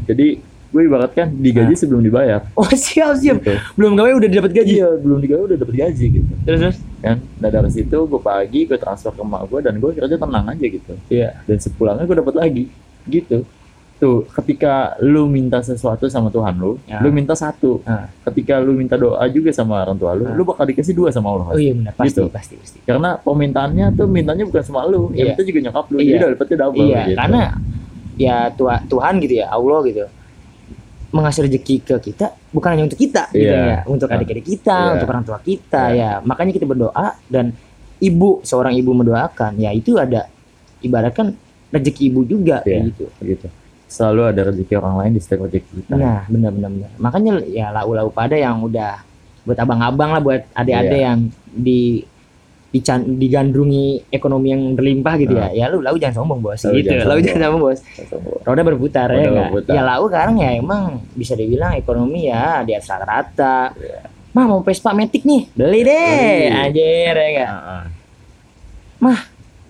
Jadi gue ibaratkan digaji sebelum dibayar. Oh siap gitu. Belum gawe udah dapat gaji? Iya, belum digawe udah dapat gaji gitu. Terus? Kan? Nah dari situ gue pagi gue transfer ke emak gue dan gue kerja tenang aja gitu. Iya. Dan sepulangnya gue dapat lagi gitu. Tuh, ketika lu minta sesuatu sama Tuhan lu, lu minta satu. Ketika lu minta doa juga sama orang tua lu, lu bakal dikasih dua sama Allah. Oh iya benar, pasti, gitu. pasti. Karena permintaannya tuh mintanya bukan sama lu, yang minta juga nyokap lu. Jadi dapetnya double. Iya, gitu. Karena ya Tuhan gitu ya, Allah gitu. Mengasih rezeki ke kita bukan hanya untuk kita gitu ya, untuk adik-adik kita, untuk orang tua kita ya. Makanya kita berdoa dan ibu, seorang ibu mendoakan, ya itu ada ibaratkan rezeki ibu juga gitu. Selalu ada rezeki orang lain di setiap rezeki kita. Nah, benar. Makanya ya lau-lau pada yang udah buat abang-abang lah, buat adik-adik yang digandrungi ekonomi yang berlimpah gitu ya. Ya lau jangan sombong, Bos. Lau jangan sombong, Bos. Roda berputar ya enggak. Ya lau sekarang ya emang bisa dibilang ekonomi ya di atas rata-rata. Mah mau Vespa Matic nih, beli deh. Anjir ya enggak. Mah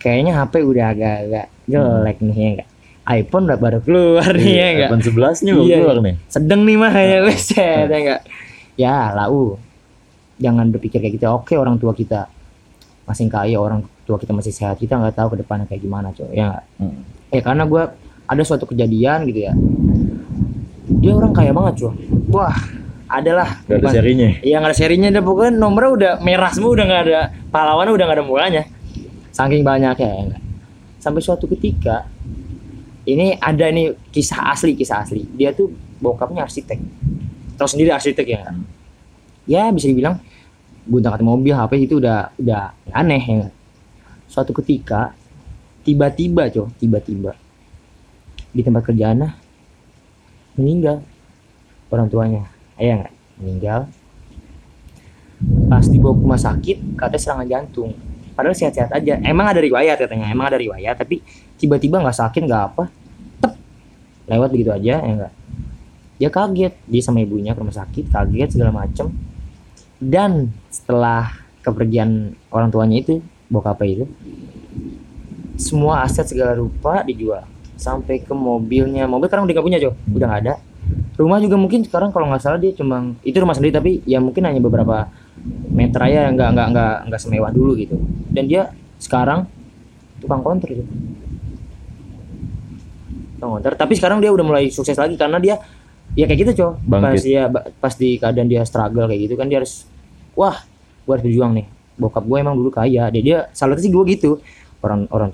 kayaknya HP udah agak-agak jelek nih ya enggak. iPhone baru keluar nih ya enggak. iPhone 11-nya baru keluar nih. Sedang nih mah ya wes ya enggak. Ya lau. Jangan berpikir kayak gitu. Oke, orang tua kita masih kaya, orang tua kita masih sehat, kita nggak tahu ke depannya kayak gimana coy ya. Karena gue ada suatu kejadian gitu ya, dia orang kaya banget coy, wah adalah nggak ada serinya ya, nggak ada serinya dah pokoknya, nomornya udah merah semua, udah nggak ada pahlawannya, udah nggak ada mulanya, saking banyak ya enggak. Sampai suatu ketika ini ada nih kisah asli, dia tuh bokapnya arsitek, tahu sendiri arsitek ya, ya bisa dibilang gunting-ganti mobil, HP itu udah aneh ya. Suatu ketika tiba-tiba di tempat kerjaannya meninggal orang tuanya. Ayah enggak meninggal. Pas dibawa ke rumah sakit katanya serangan jantung. Padahal sehat-sehat aja. Emang ada riwayat katanya, tapi tiba-tiba enggak sakit, enggak apa. Tep. Lewat begitu aja ya enggak. Dia kaget, dia sama ibunya ke rumah sakit, kaget segala macam. Dan setelah kepergian orang tuanya itu, bokapnya itu, semua aset segala rupa dijual, sampai ke mobilnya. Mobil sekarang udah nggak punya, Jo, udah nggak ada. Rumah juga mungkin sekarang kalau nggak salah dia cuma itu rumah sendiri, tapi ya mungkin hanya beberapa meter aja, nggak semewah dulu gitu. Dan dia sekarang tukang konter, Jo. Tapi sekarang dia udah mulai sukses lagi karena dia ya kayak gitu coy, pas di keadaan dia struggle kayak gitu kan, dia harus, wah gue harus berjuang nih, bokap gue emang dulu kaya, dia salutnya sih gue gitu, orang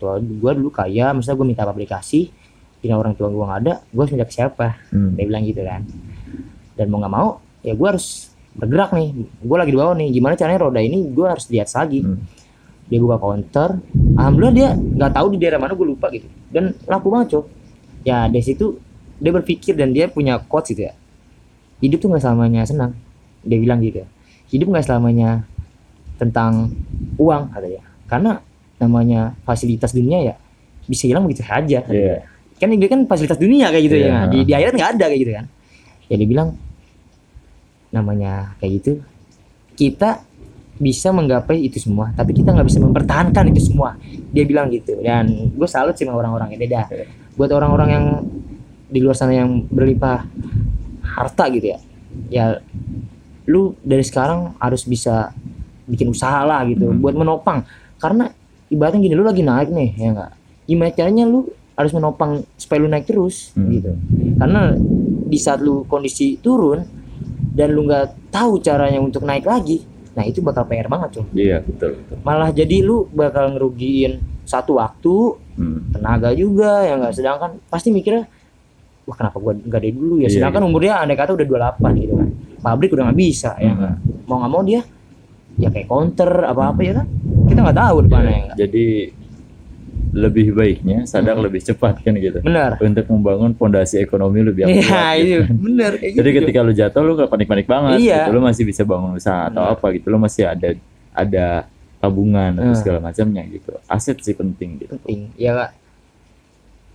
tua gue dulu kaya, misalnya gue minta aplikasi karena orang tua gue nggak ada, gue harus minta ke siapa, dia bilang gitu kan. Dan mau nggak mau ya gue harus bergerak nih, gue lagi di bawah nih, gimana caranya roda ini gue harus di atas lagi. Dia buka counter, alhamdulillah dia nggak tahu di daerah mana, gue lupa gitu, dan laku banget coy. Ya dari situ dia berpikir dan dia punya quotes gitu ya, hidup tuh gak selamanya senang, dia bilang gitu ya, hidup gak selamanya tentang uang katanya, karena namanya fasilitas dunia ya bisa hilang begitu saja kan, dia kan fasilitas dunia kayak gitu ya, di akhirat gak ada kayak gitu kan. Ya dia bilang namanya kayak gitu, kita bisa menggapai itu semua tapi kita gak bisa mempertahankan itu semua, dia bilang gitu. Dan gue salut sih sama orang-orang ini dah, buat orang-orang yang di luar sana yang berlimpah harta gitu ya, ya lu dari sekarang harus bisa bikin usaha lah gitu, buat menopang. Karena ibaratnya gini, lu lagi naik nih ya nggak, gimana caranya lu harus menopang supaya lu naik terus gitu. Karena di saat lu kondisi turun dan lu nggak tahu caranya untuk naik lagi, nah itu bakal PR banget cuy. Iya betul. Malah jadi lu bakal ngerugiin satu waktu, tenaga juga ya nggak, sedangkan pasti mikirnya wah kenapa gue nggak dari dulu ya, sedangkan umurnya andai kata udah 28 gitu kan, pabrik udah nggak bisa ya, mau nggak mau dia ya kayak counter apa ya kan, kita nggak tahu depannya ya, jadi lebih baiknya sadar lebih cepat kan gitu, benar, untuk membangun fondasi ekonomi lebih kuat. Iya gitu. Benar. Jadi gitu. Ketika lu jatuh lu nggak panik-panik banget, gitu, lu masih bisa bangun usaha atau apa gitu, lu masih ada tabungan atau segala macamnya gitu, aset sih penting gitu. Penting ya kak.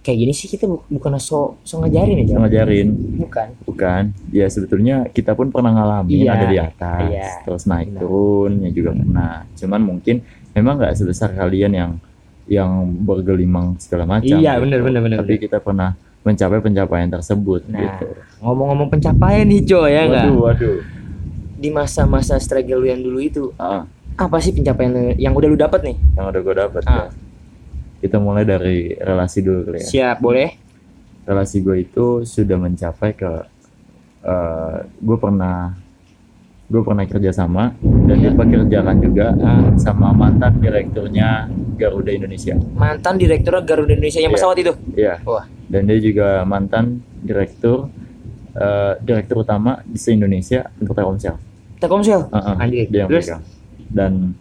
Kayak gini sih kita bukan so ngajarin aja. Ngajarin. Bukan. Ya sebetulnya kita pun pernah ngalamin ada di atas, terus naik turun, ya juga pernah. Cuman mungkin memang nggak sebesar kalian yang bergelimang segala macam. Iya gitu. benar. Tapi kita pernah mencapai pencapaian tersebut. Nah, gitu. Ngomong-ngomong pencapaian nih coy ya nggak? Waduh. Di masa-masa struggle yang dulu itu, apa sih pencapaian yang udah lu dapat nih? Yang udah gue dapat. Kita mulai dari relasi dulu kali ya. Siap, boleh. relasi gue itu sudah mencapai ke gue pernah kerja sama dan dipekerjakan juga sama mantan direkturnya Garuda Indonesia. Mantan direktur Garuda Indonesia yang pesawat itu? Iya. Wah. Dan dia juga mantan direktur utama di se-Indonesia untuk Telkomsel. Telkomsel? Dia yang pegang. Dan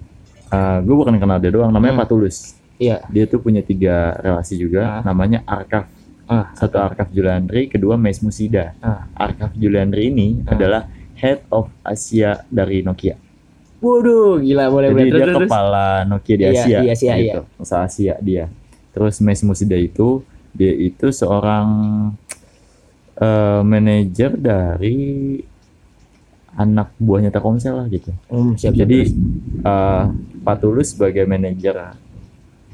gue bukan kenal dia doang, namanya Patulus. Iya. Dia tuh punya 3 relasi juga, namanya Arkaf. Satu Arkaf Juliandri, kedua Mace Musida. Arkaf Juliandri ini adalah Head of Asia dari Nokia. Waduh, gila, boleh. Jadi dia kepala Nokia di Asia, gitu. Usaha Asia dia. Terus Mace Musida itu, dia itu seorang manajer dari anak buahnya Telkomsel lah gitu. Jadi Pak Tulus sebagai manajer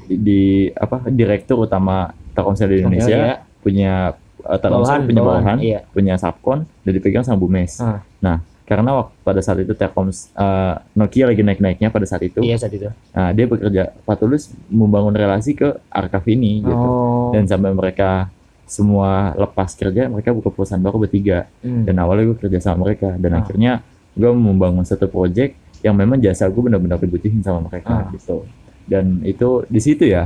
di direktur utama Telkomsel di Indonesia, punya Telkomsel punya bawahan, punya subkon, dan dipegang sama Bu Mes. Nah, karena pada saat itu Nokia lagi naik-naiknya pada saat itu. Iya, saat itu. Nah, dia bekerja, Pak Tulus membangun relasi ke Arkaf ini gitu. Dan sampai mereka semua lepas kerja, mereka buka perusahaan baru bertiga. Dan awalnya gue kerja sama mereka, dan akhirnya gue membangun satu proyek yang memang jasa gue benar-benar dibutuhin sama mereka gitu. Dan itu di situ ya,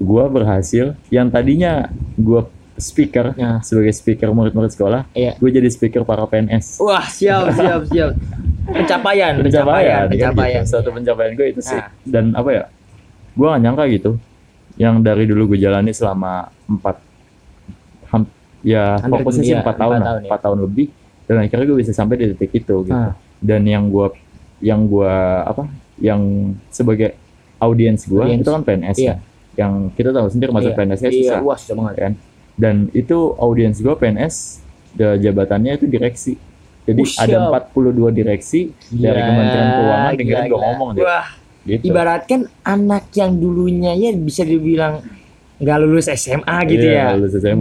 gue berhasil yang tadinya gue speaker sebagai speaker murid-murid sekolah, gue jadi speaker para PNS. Wah, siap. Pencapaian. Gitu. Satu pencapaian gue itu sih. Dan gue gak nyangka gitu. Yang dari dulu gue jalani selama 4 tahun lebih, dan akhirnya gue bisa sampai di titik itu gitu. Dan yang sebagai audiens gue itu kan PNS ya. Yang kita tahu sendiri masuk PNS-nya susah. Wah, susah banget kan. Dan itu audiens gue PNS, jabatannya itu direksi. Jadi ada 42 direksi dari Kementerian Keuangan dengerin gue ngomong deh. Wah. Gitu. Ibaratkan anak yang dulunya ya bisa dibilang nggak lulus SMA gitu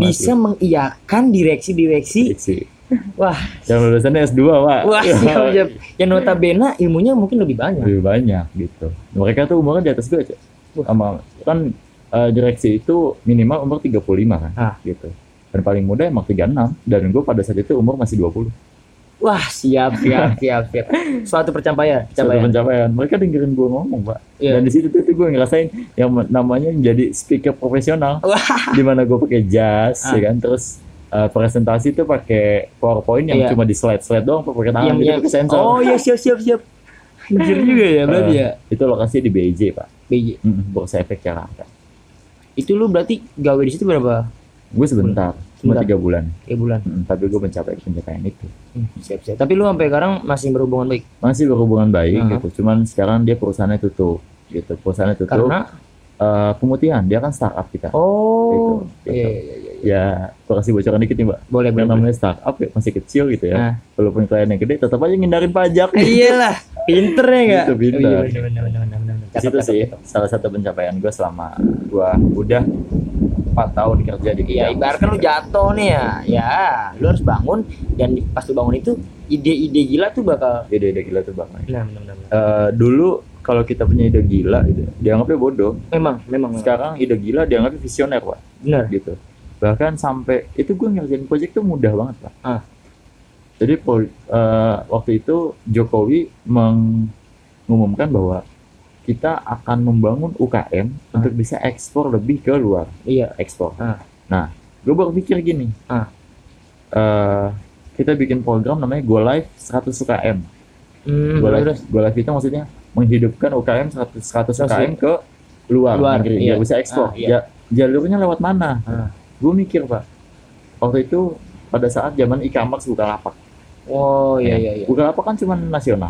bisa mengiyakan direksi. Wah. Yang lulusannya S2, Pak. Wah, siap. Yang notabene ilmunya mungkin lebih banyak. Lebih banyak gitu. Mereka tuh umurnya di atas gue aja. Kan direksi itu minimal umur 35 kan gitu, dan paling muda emang 36, dan gue pada saat itu umur masih 20. Wah, siap. Suatu pencapaian. Mereka dengerin gue ngomong, Pak. Dan di situ tuh gue ngerasain yang namanya menjadi speaker profesional. Di mana gue pakai jas ya kan, terus presentasi tuh pakai PowerPoint yang cuma di slide doang, pakai tangan gitu, pakai sensor. Oh iya, siap. Anjir juga ya berarti ya. Itu lokasinya di BJ, Pak. BJ. Bursa Efek Jakarta. Itu lu berarti gawe di situ berapa? Gue sebentar. Cuma 3 bulan. 3 bulan. Tapi gue mencapai pencapaian itu. Siap. Tapi lu sampai sekarang masih berhubungan baik? Masih berhubungan baik gitu. Cuman sekarang dia perusahaannya tutup gitu. Karena pemutihan, dia kan startup kita. Oh. Gitu. Ya, kasih bocoran dikit nih, Mbak. Boleh. Namanya startup ya, masih kecil gitu ya. Walaupun klien yang gede tetap aja ngindarin pajak. Iyalah. Pinter ya enggak? Itu pinter. Itu sih salah satu pencapaian gue selama gue udah 4 tahun kerja di Kia. Ibaratkan lu jatuh nih ya lu harus bangun, dan pas lu bangun itu ide-ide gila tuh bakal. Dulu kalau kita punya ide gila gitu, dianggapnya bodoh. Memang. Sekarang ide gila dianggapnya visioner, Pak. Benar. Gitu. Bahkan sampai itu gue ngerjain proyek tuh mudah banget, Pak. Jadi waktu itu Jokowi mengumumkan bahwa kita akan membangun UKM untuk bisa ekspor lebih ke luar. Iya, ekspor. Nah, gue baru pikir gini. Kita bikin program namanya Go Live 100 UKM. Go Live itu maksudnya menghidupkan UKM 100 UKM ke luar negeri. Iya. Gak bisa ekspor. Jalurnya lewat mana? Gue mikir, Pak. Waktu itu pada saat zaman e-commerce Bukalapak. Oh iya. Bukalapak kan cuma nasional.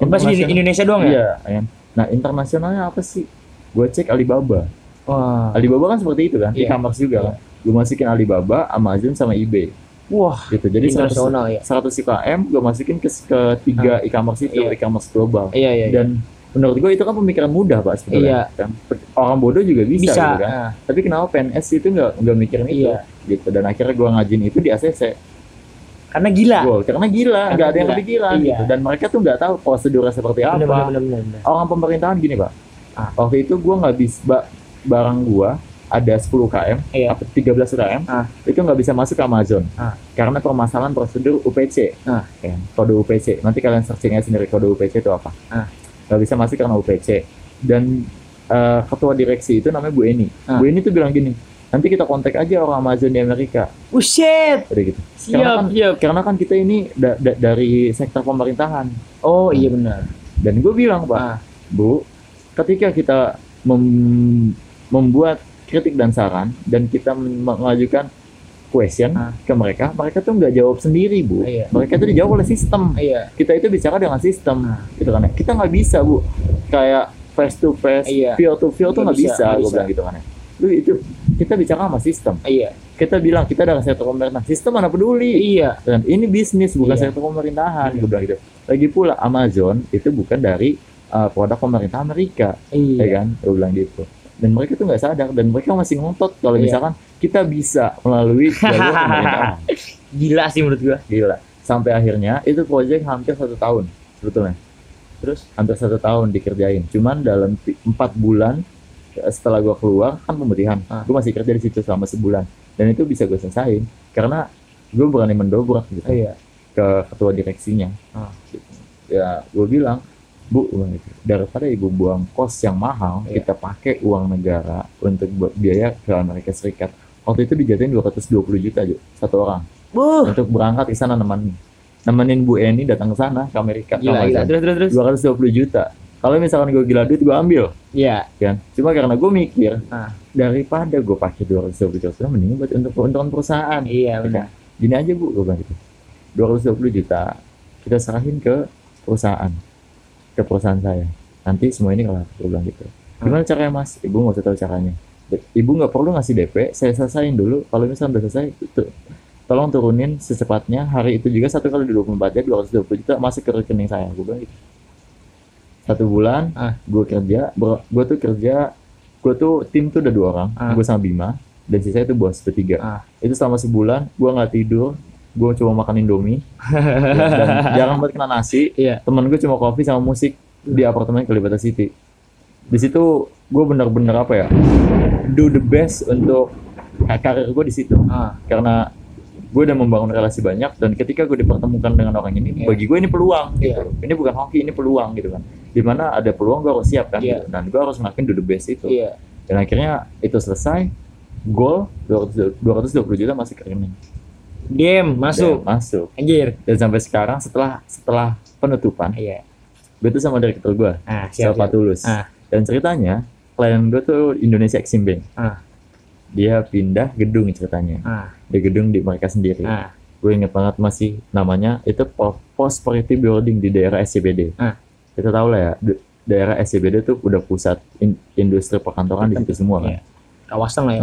Masih di Indonesia doang ya? Iya. Nah, internasionalnya apa sih? Gue cek Alibaba. Wah. Alibaba kan seperti itu kan, e-commerce juga kan. Gue masukin Alibaba, Amazon sama eBay. Wah. Gitu. Jadi 100 UKM gue masukin ke 3 e-commerce itu, e-commerce global. Iya. Dan menurut gue itu kan pemikiran mudah, Pak, sebenarnya. Kan? Orang bodoh juga bisa gitu kan. Tapi kenapa PNS itu nggak mikirin itu gitu. Dan akhirnya gue ngajin itu di ACC. Karena gila, nggak ada yang kepikiran gitu. Dan mereka tuh nggak tahu prosedurnya seperti apa. Bener. Orang pemerintahan gini, Pak. Waktu itu gue nggak bisa barang gue ada 10 KM atau 13 KM itu nggak bisa masuk ke Amazon karena permasalahan prosedur UPC. Ya, kode UPC, nanti kalian searchingnya sendiri kode UPC itu apa. Nggak bisa masuk karena UPC. Dan ketua direksi itu namanya Bu Eni. Bu Eni tuh bilang gini, nanti kita kontak aja orang Amazon di Amerika. Oh shit! Udah gitu. Karena kan kita ini dari sektor pemerintahan. Oh iya benar. Dan gue bilang, Pak, Bu, ketika kita membuat kritik dan saran, dan kita mengajukan question ke mereka, mereka tuh nggak jawab sendiri, Bu. Mereka tuh dijawab oleh sistem. Kita itu bicara dengan sistem. Gitu kan, ya. Kita nggak bisa, Bu. Kayak face to face, feel to feel tuh nggak bisa. Gue bilang gitu kan ya. Itu kita bicara sama sistem. Kita bilang kita dari sektor pemerintahan. Sistem mana peduli? Dan ini bisnis bukan sektor pemerintahan. Gue bilang gitu. Lagi pula Amazon itu bukan dari produk pemerintah Amerika, ya kan? Gue bilang gitu. Dan mereka tuh nggak sadar dan mereka masih ngotot kalau misalkan kita bisa melalui jalur pemerintahan. Gila sih menurut gue. Gila. Sampai akhirnya itu proyek hampir 1 tahun sebetulnya. Terus hampir 1 tahun dikerjain. Cuman dalam 4 bulan. Setelah gue keluar kan pemutihan, gue masih kerja di situ selama sebulan dan itu bisa gue selesain karena gue berani mendobrak gitu ke ketua direksinya. Gitu. Ya gue bilang, Bu, daripada ibu buang kos yang mahal, kita pakai uang negara untuk biaya ke Amerika Serikat. Waktu itu dijatuhin 220 juta aja satu orang untuk berangkat ke sana nemenin Bu Eni datang ke sana ke Amerika. Terus 220 juta. Kalau misalkan gue gila duit, gue ambil. Kan? Cuma karena gue mikir, daripada gue pakai 220 juta, mendingan buat untuk keuntungan perusahaan. Benar. Gini aja, Bu, gue bilang gitu. 220 juta, kita serahin ke perusahaan. Ke perusahaan saya. Nanti semua ini kalau gue bilang gitu. Gimana caranya, Mas? Ibu nggak usah tahu caranya. Ibu nggak perlu ngasih DP, saya selesain dulu. Kalau misalkan udah selesai, tolong turunin secepatnya. Hari itu juga 1 kali 24 jam, 220 juta masuk ke rekening saya. Gue bilang gitu. 1 bulan, gue tuh tim tuh udah 2 orang, gue sama Bima, dan sisanya tuh bos 3. Itu selama sebulan, gue nggak tidur, gue cuma makan Indomie, dan jarang banget kena nasi. Temen gue cuma kopi sama musik di apartemen Kalibata City. Di situ gue bener-bener apa ya, do the best untuk karir gue di situ, karena gue udah membangun relasi banyak dan ketika gue dipertemukan dengan orang ini, bagi gue ini peluang gitu. Ini bukan hoki, ini peluang gitu kan. Dimana ada peluang gue harus siap kan gitu. Dan gue harus ngelakuin do the best itu. Dan akhirnya itu selesai, goal 220 juta masuk ke rekening. Masuk. Anjir. Dan sampai sekarang setelah penutupan, gue tuh sama direktur gue, sama Patulus. Dan ceritanya, klien gue tuh Indonesia Exim Bank. Dia pindah gedung ceritanya, di gedung di mereka sendiri. Gue inget banget masih namanya itu Prosperity Building di daerah SCBD. Kita tahu lah ya, daerah SCBD tuh udah pusat industri perkantoran di situ semua kan. Kawasan lah ya.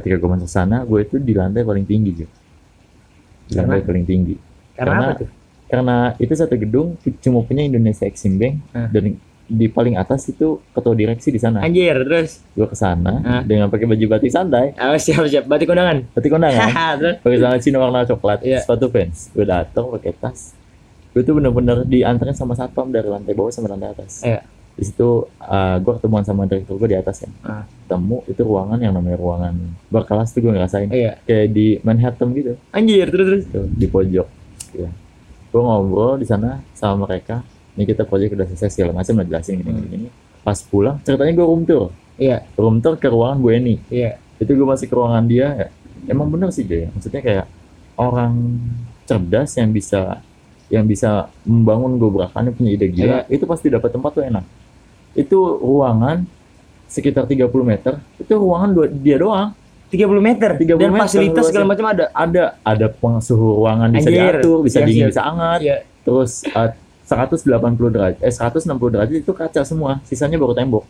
Ketika gue masuk sana, gue itu di lantai paling tinggi gitu. Karena apa tuh? Karena itu satu gedung cuma punya Indonesia Exim Bank dan di paling atas itu ketua direksi di sana. Anjir, terus gua ke sana dengan pakai baju batik santai. Siap. Batik kondangan. Pakai celana chino warna coklat, sepatu Vans. Gua datang pakai tas. Gua tuh benar-benar diantarin sama satpam dari lantai bawah sampai lantai atas. Di situ gua ketemuan sama direktur gua di atas kan. Ketemu itu ruangan yang namanya ruangan berkelas tuh gua ngerasain. Kayak di Manhattan gitu. Anjir, terus tuh, di pojok. Gua ngobrol di sana sama mereka. Ini kita proyek udah selesai segala macam, udah jelasin gini. Pas pulang, ceritanya gue room tour. Room tour ke ruangan Bu Eni. Itu gue masuk ke ruangan dia. Emang bener sih dia. Maksudnya kayak orang cerdas yang bisa membangun gobrakannya, punya ide gila. Itu pasti dapat tempat tuh enak. Itu ruangan sekitar 30 meter. Itu ruangan dia doang. 30 meter? 30 dan meter, fasilitas segala macam ada? Ada suhu ruangan bisa diatur, bisa dingin, bisa hangat. Terus 180 derajat, 160 derajat itu kaca semua, sisanya baru tembok.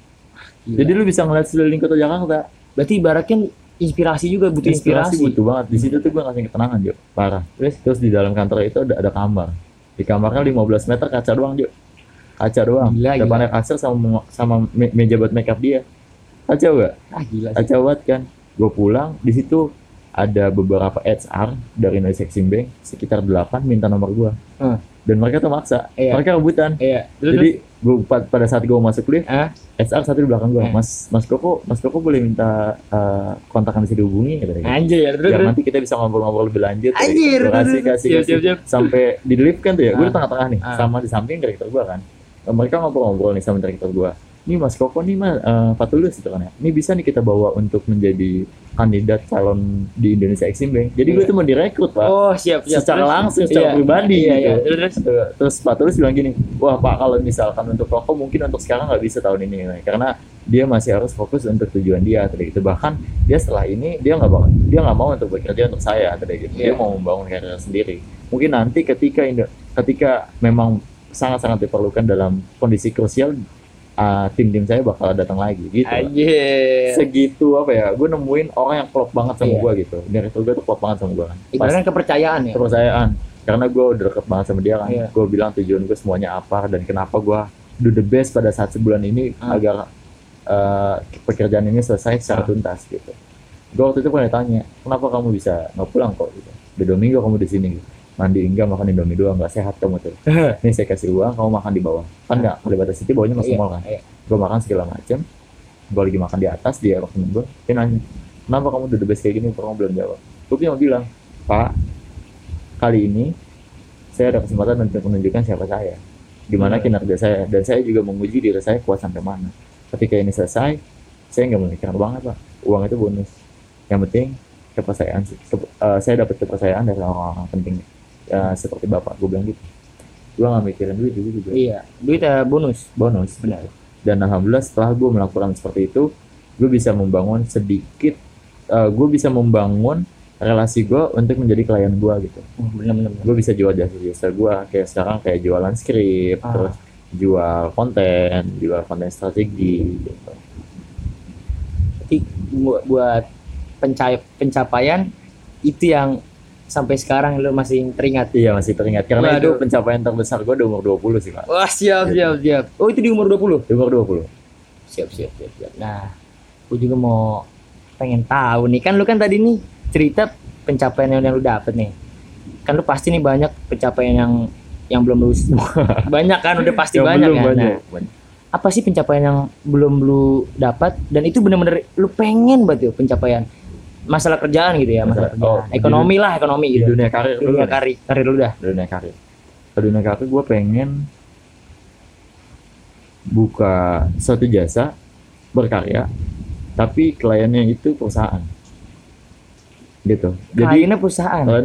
Jadi lu bisa ngeliat seliling kota Jakarta. Berarti ibaratnya inspirasi juga, butuh inspirasi. Butuh banget. Di situ tuh gue ngasih ketenangan, Jo. Parah. Terus di dalam kantor itu ada kamar. Di kamarnya 15 meter kaca doang, Jo. Kaca doang. Depannya kaca sama meja buat make up dia. Kacau gak? Gila sih. Kacau banget kan. Gue pulang, di situ ada beberapa HR dari Indonesia Exim Bank sekitar 8 minta nomor gua. Dan mereka tuh maksa, mereka rebutan. Jadi gua, pada saat gua masuk kuliah, HR satu di belakang gua, Mas Coco boleh minta kontakan bisa dihubungi gitu. Anjir, ya nanti kita bisa ngobrol-ngobrol lebih lanjut. Anjir, kasih. Sampai di lift kan tuh ya, gua di tengah-tengah nih, sama di samping direktur gua kan. Mereka ngobrol-ngobrol nih sama direktur gua. Nih Mas Coco nih Mas Patulus gitu kan ya. Ini bisa nih kita bawa untuk menjadi kandidat calon di Indonesia Exim Bank. Jadi gue tuh mau direkrut Pak. Oh siap. Secara terus, langsung, secara pribadi. Gitu. Terus Patulus bilang gini, wah Pak kalau misalkan untuk Coco mungkin untuk sekarang nggak bisa tahun ini, karena dia masih harus fokus untuk tujuan dia tadi gitu. Bahkan dia setelah ini dia nggak mau untuk bekerja untuk saya tadi gitu. Dia mau membangun karir sendiri. Mungkin nanti ketika memang sangat-sangat diperlukan dalam kondisi krusial, tim saya bakal datang lagi gitu. Segitu apa ya, gue nemuin orang yang klop banget sama gue gitu. Direktur gue tuh klop banget sama gue kan. Ibaratnya kepercayaan ya? Kepercayaan. Karena gue udah deket banget sama dia kan. Gue bilang tujuan gue semuanya apa dan kenapa gue do the best pada saat sebulan ini agar pekerjaan ini selesai secara tuntas gitu. Gue waktu itu pernah tanya, kenapa kamu bisa gak pulang kok gitu? Udah 2 minggu kamu di sini gitu. Mandi enggak, makan Indomie doang, enggak sehat kamu tuh. Ini saya kasih uang, kamu makan di bawah. Kan enggak, Kalibata City bawahnya masuk mall kan. Gue makan segala macam. Gue lagi makan di atas, dia waktu nunggu. Dia nanya, kenapa kamu udah best kayak gini, kamu belum jawab. Gue bilang, Pak, kali ini saya ada kesempatan untuk menunjukkan siapa saya. Gimana kinerja saya, dan saya juga menguji diri saya kuat sampai mana. Ketika ini selesai, saya enggak memikirkan uang apa. Uang itu bonus. Yang penting, kepercayaan. Saya dapat kepercayaan dari orang-orang penting. Seperti bapak, gue bilang gitu. Gue gak mikirin duit juga. Iya, duit bonus. Benar. Dan alhamdulillah setelah gue melakukan seperti itu, gue bisa membangun sedikit, gue bisa membangun relasi gue untuk menjadi klien gue gitu. Benar. Gue bisa jual jasa gue, kayak sekarang kayak jualan skrip, terus jual konten strategi gitu. Jadi buat pencapaian itu yang sampai sekarang lu masih teringat? Iya, masih teringat. Karena itu pencapaian terbesar gue di umur 20 sih, Pak. Wah, siap. Oh, itu di umur 20? Di umur 20. Siap. Nah, gue juga mau pengen tahu nih. Kan lu kan tadi nih cerita pencapaian yang lu dapet nih. Kan lu pasti nih banyak pencapaian yang belum lu... banyak kan, udah pasti banyak kan. Banyak. Apa sih pencapaian yang belum lu dapat? Dan itu bener-bener lu pengen banget ya pencapaian. Masalah kerjaan gitu ya, masalah kerjaan. Ekonomi gitu. Dunia karir gue pengen buka suatu jasa berkarya, tapi kliennya itu perusahaan gitu. Jadi kliennya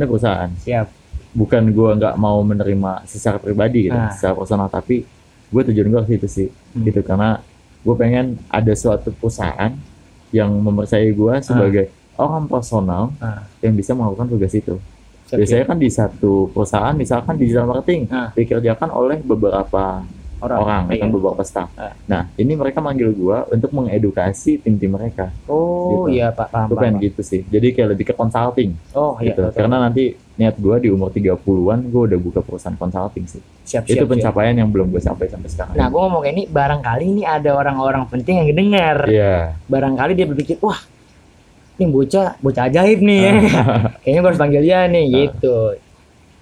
perusahaan. Siap. Bukan gue nggak mau menerima secara pribadi gitu, secara personal, tapi gue tujuan gue itu sih gitu, karena gue pengen ada suatu perusahaan yang mempercayai gue sebagai orang personal yang bisa melakukan tugas itu. Biasanya kan di satu perusahaan, misalkan digital marketing, dikerjakan oleh beberapa orang atau beberapa staff. Nah, ini mereka manggil gua untuk mengedukasi tim-tim mereka. Oh gitu. Iya Pak, paham. Gue pengen gitu sih. Jadi kayak lebih ke consulting. Oh iya. Gitu. Karena nanti niat gua di umur 30-an gua udah buka perusahaan consulting sih. Siap. Itu pencapaian yang belum gua sampai sekarang. Nah, gua ngomong kayak ini, barangkali ini ada orang-orang penting yang dengar. Iya. Barangkali dia berpikir, wah, ini bocah ajaib nih ya. Kayaknya gue harus panggil dia nih gitu.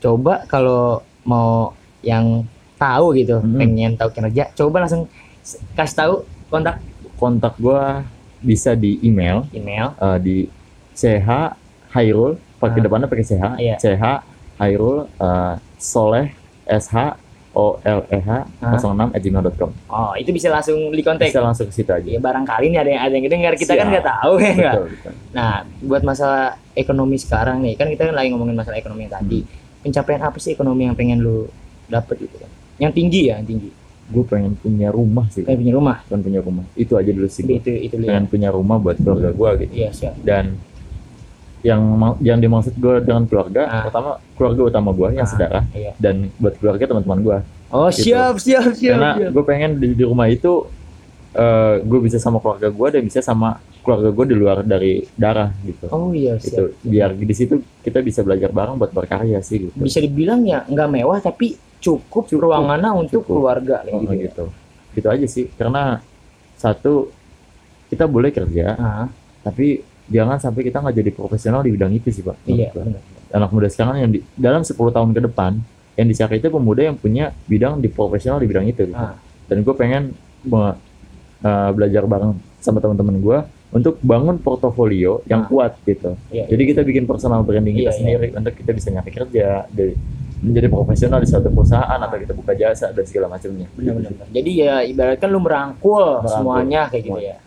Coba kalau mau yang tahu gitu, pengen tahu kinerja, coba langsung kasih tahu kontak gue bisa di email di CH Hairul, pakai depannya pakai CH, CH Hairul Soleh SH OLEH 06@gmail.com. Oh, itu bisa langsung di kontak. Bisa langsung ke situ aja. Ya barangkali ini ada yang dengar kita. Siap. Kan enggak tahu ya enggak. Nah, buat masalah ekonomi sekarang nih, kan kita lagi ngomongin masalah ekonomi yang tadi. Pencapaian apa sih ekonomi yang pengen lu dapat gitu kan? Yang tinggi. Gue pengen punya rumah sih. Pengen punya rumah. Itu aja dulu sih. Itu pengen punya rumah buat keluarga gue gitu. Iya, siap. Dan yang dimaksud gue dengan keluarga, pertama keluarga utama gue yang saudara, dan buat keluarga teman-teman gue. Oh gitu. siap. Karena gue pengen di rumah itu gue bisa sama keluarga gue dan bisa sama keluarga gue di luar dari darah gitu. Oh iya, siap. Gitu. Biar di situ kita bisa belajar bareng buat berkarya sih gitu. Bisa dibilang ya nggak mewah tapi cukup ruangannya untuk keluarga gitu. Gitu aja sih, karena satu kita boleh kerja, tapi jangan sampai kita nggak jadi profesional di bidang itu sih Pak. Iya. Anak muda sekarang yang dalam 10 tahun ke depan yang dicari itu pemuda yang punya bidang di profesional di bidang itu. Ah. Dan gue pengen belajar bareng sama teman-teman gue untuk bangun portofolio yang kuat gitu. Iya, jadi kita bikin personal branding kita sendiri untuk kita bisa nyari kerja, menjadi profesional di suatu perusahaan atau kita buka jasa dan segala macamnya. Benar-benar. Jadi ya ibaratkan lu merangkul semuanya kayak gitu ya.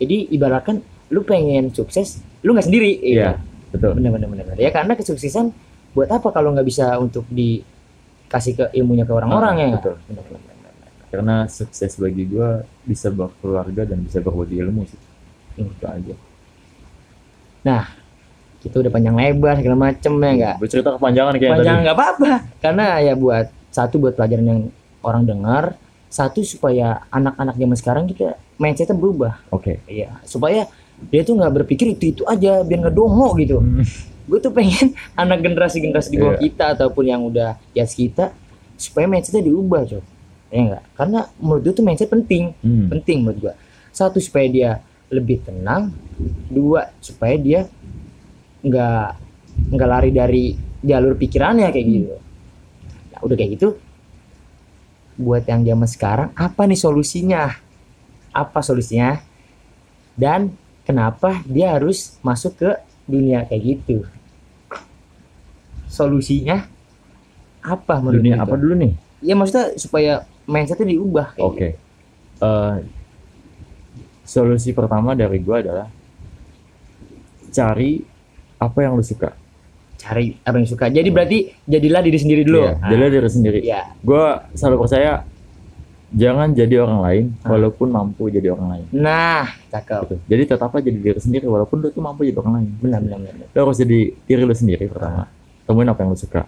Jadi ibaratkan lu pengen sukses, lu nggak sendiri. Iya, betul. Benar-benar. Ya karena kesuksesan buat apa kalau nggak bisa untuk dikasih ke ilmunya ke orang-orang ya? Betul. Benar-benar. Karena sukses bagi gua bisa berkeluarga dan bisa berbagi ilmu sih. Itu aja. Nah, kita udah panjang lebar segala macem ya nggak? Bercerita kepanjangan kayak panjang nggak apa-apa. Karena ya buat satu buat pelajaran yang orang dengar, satu supaya anak-anak zaman sekarang kita mindsetnya berubah. Oke. Okay. Iya. Supaya dia tuh nggak berpikir itu aja biar nggak dongo gitu. Gue tuh pengen anak generasi di bawah kita ataupun yang udah di atas kita supaya mindsetnya diubah coy. Ya nggak? Karena menurut gue tuh mindset penting, penting menurut gue. Satu supaya dia lebih tenang, dua supaya dia nggak lari dari jalur pikirannya kayak gitu. Nah, udah kayak gitu. Buat yang zaman sekarang, apa nih solusinya? Apa solusinya? Dan kenapa dia harus masuk ke dunia kayak gitu? Solusinya apa menurut dunia itu? Apa dulu nih? Ya maksudnya supaya mindsetnya diubah kayak gitu. Solusi pertama dari gue adalah cari apa yang lu suka. Cari apa yang suka. Jadi berarti jadilah diri sendiri dulu. Iya, jadilah diri sendiri. Iya. Gue selalu percaya jangan jadi orang lain walaupun mampu jadi orang lain. Nah, cakep. Gitu. Jadi tetaplah jadi diri sendiri walaupun lu tuh mampu jadi orang lain. Benar. Lu harus jadi diri lu sendiri pertama. Temuin apa yang lu suka.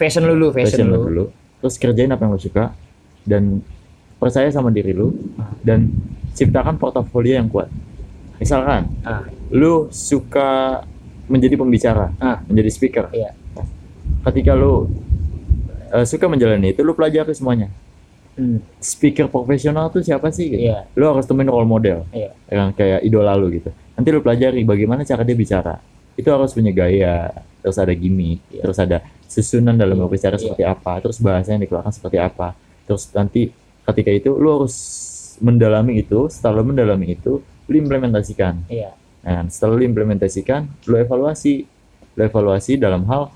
Fashion lu dulu, fashion lu dulu. Terus kerjain apa yang lu suka dan percaya sama diri lu dan ciptakan portofolio yang kuat. Misalkan, lu suka menjadi pembicara, menjadi speaker. Iya. Ketika lu suka menjalani itu, lu pelajari semuanya. Speaker profesional tuh siapa sih? Gitu. Iya. Lu harus temuin role model, yang kayak idola lu gitu. Nanti lu pelajari bagaimana cara dia bicara. Itu harus punya gaya, terus ada gimmick, terus ada susunan dalam berbicara seperti apa, terus bahasa yang dikeluarkan seperti apa. Terus nanti ketika itu, lu harus mendalami itu, setelah mendalami itu, lu implementasikan. Iya. Nah, setelah lu implementasikan, lu evaluasi dalam hal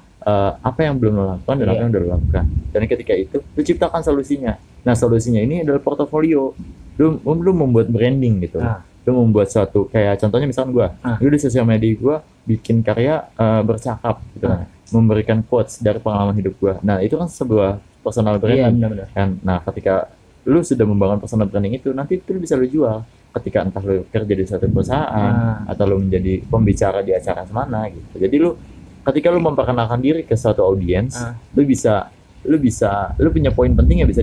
apa yang belum lu lakukan dan apa yang udah lu lakukan. Dan ketika itu, lu ciptakan solusinya. Nah, solusinya ini adalah portofolio. Lu membuat branding gitu. Lu membuat suatu kayak contohnya misalnya gua, lu di sosial media gua bikin karya bercakap gitu kan. Memberikan quotes dari pengalaman hidup gua. Nah, itu kan sebuah personal branding. Iya, kan? Nah, ketika lu sudah membangun personal branding itu, nanti itu bisa lu jual ketika entah lu kerja di suatu perusahaan atau lu menjadi pembicara di acara mana gitu. Jadi lu ketika lu memperkenalkan diri ke suatu audiens, lu punya poin penting yang bisa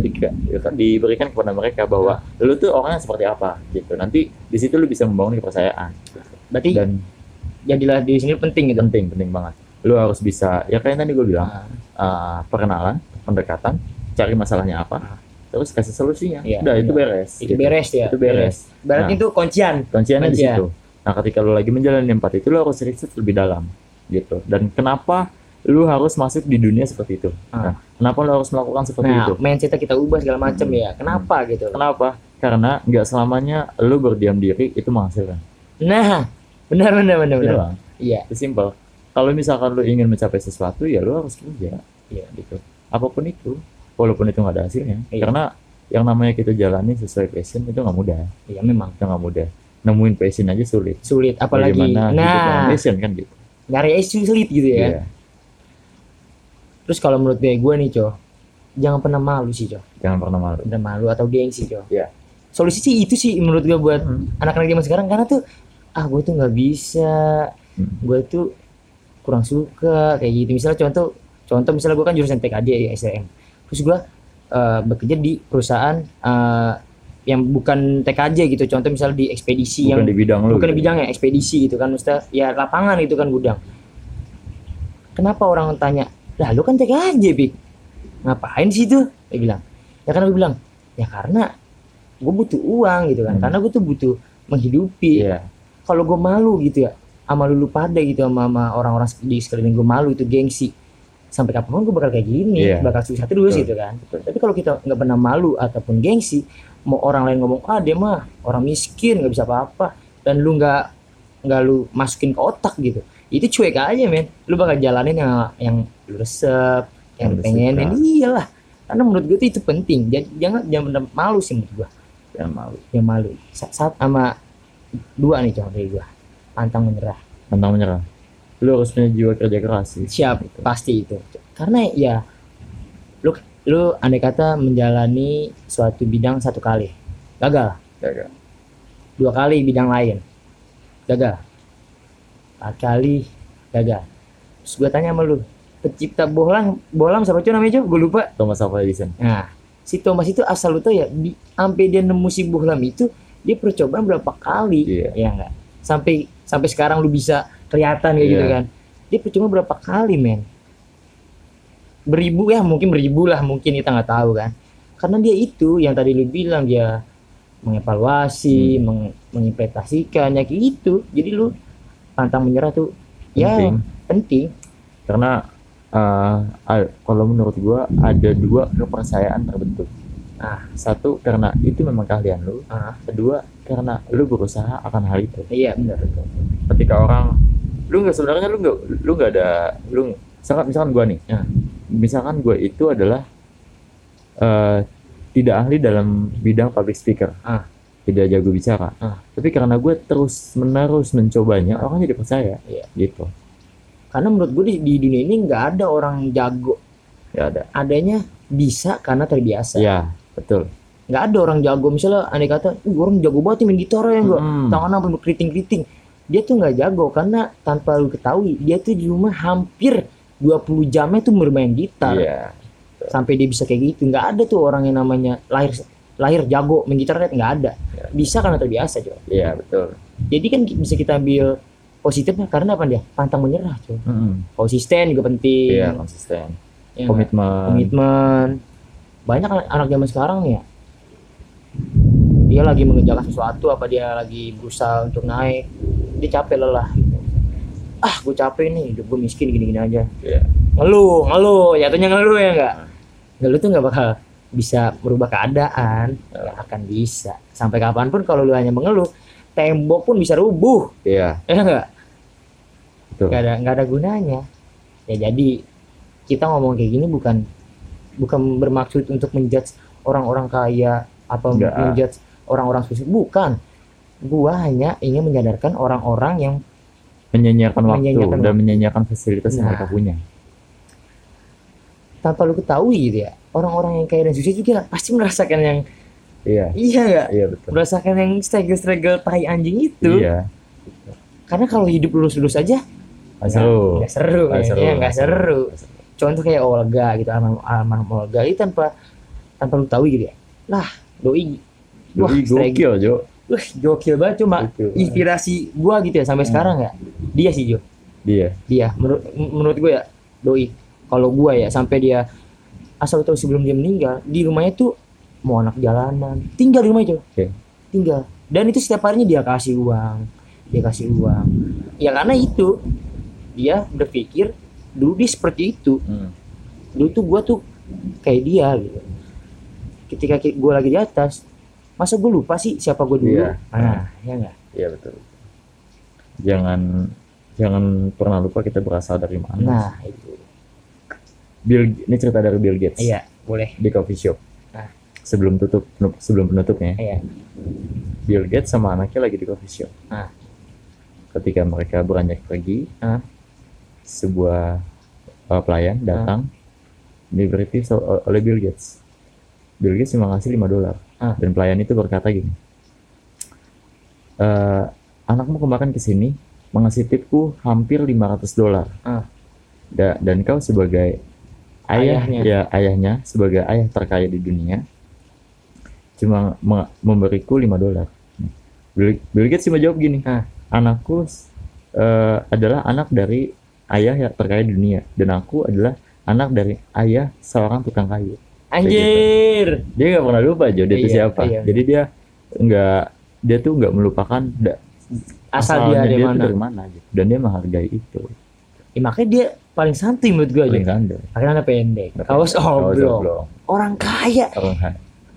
diberikan kepada mereka bahwa lu tuh orangnya seperti apa gitu. Nanti di situ lu bisa membangun kepercayaan. Berarti dan jadilah di sini penting gitu. Penting banget. Lu harus bisa ya kayak tadi gue bilang, perkenalan, pendekatan, cari masalahnya apa. Terus kasih solusinya, itu beres. Itu gitu. Beres. Berarti itu kunciannya di situ. Nah, ketika lu lagi menjalani empat itu, lu harus riset lebih dalam, gitu. Dan kenapa lu harus masuk di dunia seperti itu? Nah, kenapa lu harus melakukan seperti itu? Mindset kita ubah segala macam ya. Kenapa gitu? Kenapa? Karena nggak selamanya lu berdiam diri itu menghasilkan. Nah, benar. Iya. Itu simpel. Kalau misalkan lu ingin mencapai sesuatu, ya lu harus kerja. Iya, gitu. Apapun itu. Walaupun itu nggak ada hasilnya, karena yang namanya kita jalani sesuai passion itu nggak mudah. Iya memang. Itu nggak mudah. Nemuin passion aja sulit. Apalagi passion kan gitu. Nyari passion sulit gitu ya. Iya. Terus kalau menurut gue nih cow, jangan pernah malu sih cow. Jangan pernah malu. Jangan malu atau gengsi cow. Iya. Solusi sih itu sih menurut gue buat anak-anak zaman sekarang karena tuh gue tuh nggak bisa, gue tuh kurang suka kayak gitu. Misalnya contoh misalnya gue kan jurusan TKJ ya SDM. Terus gue bekerja di perusahaan yang bukan TKJ gitu, contoh misalnya di ekspedisi bukan yang di bidang bukan di bidangnya gitu. Ekspedisi gitu kan, mesti ya lapangan gitu kan gudang. Kenapa orang tanya, lah lu kan TKJ Bik, ngapain sih tuh? Dia bilang, karena gue butuh uang gitu kan, karena gue tuh butuh menghidupi. Kalau gue malu gitu ya, sama lulu pada gitu, sama orang-orang di sekeliling gue, malu itu, gengsi. Sampai kapan gue bakal kayak gini, bakal susah terus gitu kan. Tapi kalau kita nggak pernah malu ataupun gengsi, mau orang lain ngomong, ah dia mah orang miskin, nggak bisa apa-apa, dan lu nggak lu masukin ke otak gitu, itu cuek aja men. Lu bakal jalanin yang lu resep, yang pengenin, iyalah. Karena menurut gue itu penting. Jangan malu sih menurut gue. Jangan malu. Saat sama dua nih contoh dari gue, pantang menyerah. Lu harus punya jiwa kerja keras sih. Siap, gitu. Pasti itu. Karena ya lu andai kata menjalani suatu bidang satu kali gagal. Dua kali bidang lain gagal. Empat kali gagal. Terus gue tanya sama lu, pencipta bohlam siapa namanya Jo? Gue lupa. Thomas Alva Edison. Nah, si Thomas itu asal lu tau ya, sampai dia nemu si bohlam itu dia percobaan berapa kali, ya enggak? Sampai sekarang lu bisa kelihatan kayak gitu kan. Dia percuma berapa kali men, beribu lah mungkin kita nggak tahu kan, karena dia itu yang tadi lu bilang, dia mengevaluasi, mengimplementasikan kayak gitu. Jadi lu pantang menyerah tuh penting. Karena kalau menurut gua ada dua kepercayaan terbentuk. Satu karena itu memang keahlian lu, kedua karena lu berusaha akan hal itu. Iya benar. Ketika orang, lu nggak misalkan gue nih, itu adalah tidak ahli dalam bidang public speaker, tidak jago bicara, tapi karena gue terus menerus mencobanya, orang jadi percaya, gitu. Karena menurut gue di dunia ini nggak ada orang jago, adanya bisa karena terbiasa. Iya betul. Nggak ada orang jago. Misalnya andai kata orang jago banget main gitar ya gue, tangannya sampai berkeriting-keriting, dia tuh nggak jago karena tanpa lu ketahui dia tuh di rumah hampir 20 jamnya tuh bermain gitar, sampai dia bisa kayak gitu. Nggak ada tuh orang yang namanya lahir jago main gitar, nggak ada, bisa karena terbiasa coba. Iya betul. Jadi kan bisa kita ambil positifnya karena apa, dia pantang menyerah coba, konsisten juga penting. Iya konsisten, komitmen. Banyak anak zaman sekarang nih ya, dia lagi mengejar sesuatu, apa dia lagi berusaha untuk naik, dia capek, lelah gitu. Gue capek nih, hidup gue miskin gini-gini aja. Ngeluh, jatuhnya ngeluh ya enggak? Ngeluh tuh enggak bakal bisa merubah keadaan, enggak akan bisa. Sampai kapanpun kalau lu hanya mengeluh, tembok pun bisa rubuh. Ya enggak? Enggak ada gunanya. Ya jadi kita ngomong kayak gini bukan bermaksud untuk menjudge orang-orang kaya apa menjudge orang-orang sukses, bukan. Gua hanya ingin menyadarkan orang-orang yang menyanyiakan waktu dan menyanyiakan fasilitas yang mereka punya. Tanpa lu ketahui gitu ya, orang-orang yang kaya dan sukses juga pasti merasakan yang betul. Merasakan yang struggle tai anjing itu. Iya. Karena kalau hidup lurus-lurus aja enggak seru. Contoh kayak Olga gitu, almarhum Olga itu tanpa lu tahu gitu ya. Lah, doi gokil, Jo. Wah, gokil banget, cuma inspirasi gua gitu ya sampai sekarang ya. Dia sih, Jo. Dia menurut gua ya, doi. Kalau gua ya sampai dia, asal tahu sebelum dia meninggal, di rumahnya tuh mau anak jalanan, tinggal di rumahnya, Jo. Tinggal. Dan itu setiap harinya dia kasih uang. Ya karena itu dia berpikir dulu dia seperti itu, dulu tuh gue tuh kayak dia gitu. Ketika gue lagi di atas, masa gue lupa sih siapa gue dulu? Ya nggak? Iya betul. Jangan pernah lupa kita berasal dari mana. Nah itu. Ini cerita dari Bill Gates. Iya boleh. Di coffee shop. Sebelum penutupnya. Iya. Bill Gates sama anaknya lagi di coffee shop. Ketika mereka beranjak pergi. Sebuah pelayan datang diberi tips oleh Bill Gates. Bill Gates cuma ngasih $5. Dan pelayan itu berkata gini, anakmu kemarin kesini mengasih tipku hampir $500. Dan kau sebagai ayahnya sebagai ayah terkaya di dunia cuma memberiku $5. Bill Gates cuma jawab gini, anakku adalah anak dari ayah yang terkaya di dunia, dan aku adalah anak dari ayah seorang tukang kayu. Anjir. Gitu. Dia nggak pernah lupa Jo, dia itu siapa. Jadi dia tuh nggak melupakan asal dia dari mana. Dari mana gitu. Dan dia menghargai itu. Ya, makanya dia paling santai menurut gue aja. Akhirnya pendek. Kaos oblong. Orang kaya.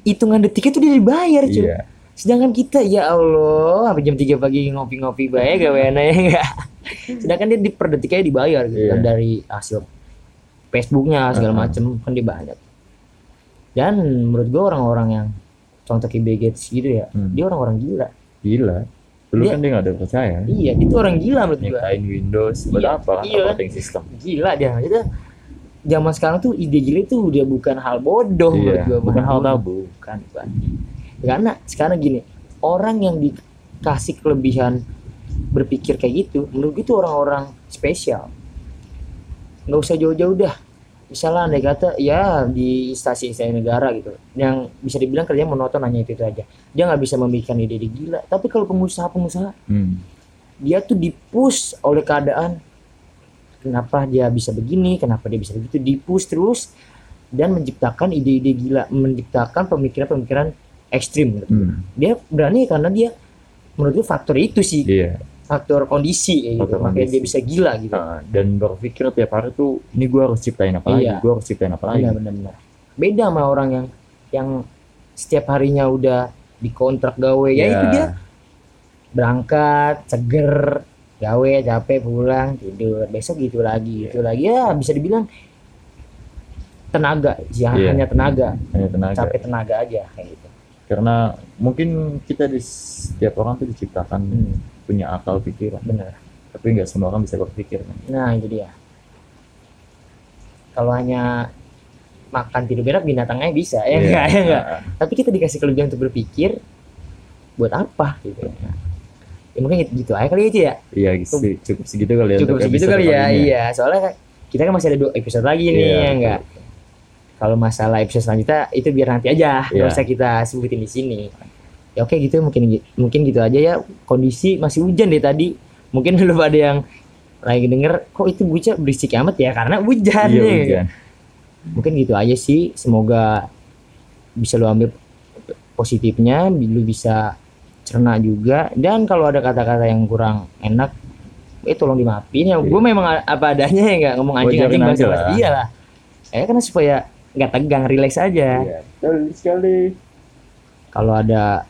Hitungan detiknya tuh dia dibayar, cuy. Iya. Sedangkan kita, ya Allah, sampai jam 3 pagi ngopi-ngopi bae gaweane ya enggak. Sedangkan dia per detiknya dibayar gitu, iya. Dari hasil Facebooknya segala macem kan dia banyak. Dan menurut gue orang-orang yang contoh kayak Bill Gates gitu ya, dia orang-orang gila. Gila. Dulu dia, kan dia nggak ada percaya. Iya, itu orang gila menurut gue. Nyiptain Windows, buat apa? Operating system. Gila dia. Itu zaman sekarang tuh ide gila itu dia bukan hal bodoh menurut gue. Bukan hal tabu. Bukan. Karena sekarang gini, orang yang dikasih kelebihan berpikir kayak gitu, menurut gue itu orang-orang spesial. Nggak usah jauh-jauh dah. Misalnya andai kata ya di stasiun negara gitu yang bisa dibilang kerjanya monoton hanya itu aja, dia nggak bisa memikirkan ide-ide gila. Tapi kalau pengusaha dia tuh dipush oleh keadaan, kenapa dia bisa begini, kenapa dia bisa begitu, dipush terus dan menciptakan ide-ide gila, menciptakan pemikiran-pemikiran ekstrim gitu. Dia berani karena dia menurut gue faktor itu sih, faktor kondisi ya gitu, makanya dia bisa gila gitu. Dan berpikir tiap hari tuh, ini gue harus ciptain apa lagi, gue harus ciptain apa lagi. Benar-benar. Beda sama orang yang setiap harinya udah dikontrak gawe, ya itu dia berangkat, seger, gawe, capek, pulang, tidur, besok gitu lagi, itu lagi. Ya bisa dibilang tenaga, hanya tenaga, capek tenaga aja kayak gitu. Karena mungkin kita di setiap orang tuh diciptakan punya akal pikiran, benar. Tapi nggak semua orang bisa berpikir. Nah itu dia. Kalau hanya makan tidur berak binatangnya bisa, ya enggak, ya enggak. Tapi kita dikasih kelebihan untuk berpikir, buat apa gitu? Ya mungkin gitu aja kali itu ya. Iya, cukup segitu kali ya. Cukup segitu kali ya. Iya, soalnya kita kan masih ada 2 episode lagi nih, ya enggak. Kalau masalah episode selanjutnya itu biar nanti aja, nggak usah kita sebutin di sini. Ya oke gitu, mungkin gitu aja ya. Kondisi masih hujan deh tadi. Mungkin lu pada yang lagi denger, kok itu bocah berisik amat ya, karena hujan nih. Iya, mungkin gitu aja sih. Semoga bisa lu ambil positifnya, lu bisa cerna juga. Dan kalau ada kata-kata yang kurang enak, tolong dimaafin ya. Gue memang apa adanya ya, nggak ngomong anjing-anjing bahasa-bahasa. Iyalah. Karena supaya nggak tegang, relax aja. Betul sekali. Kalau ada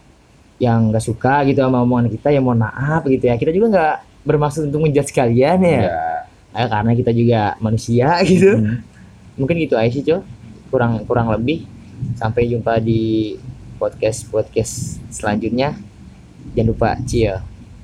yang nggak suka gitu sama omongan kita, ya mohon maaf gitu ya, kita juga nggak bermaksud untuk menjudge kalian ya, karena kita juga manusia gitu. Mungkin gitu aja sih coy, kurang lebih. Sampai jumpa di podcast selanjutnya. Jangan lupa cheer.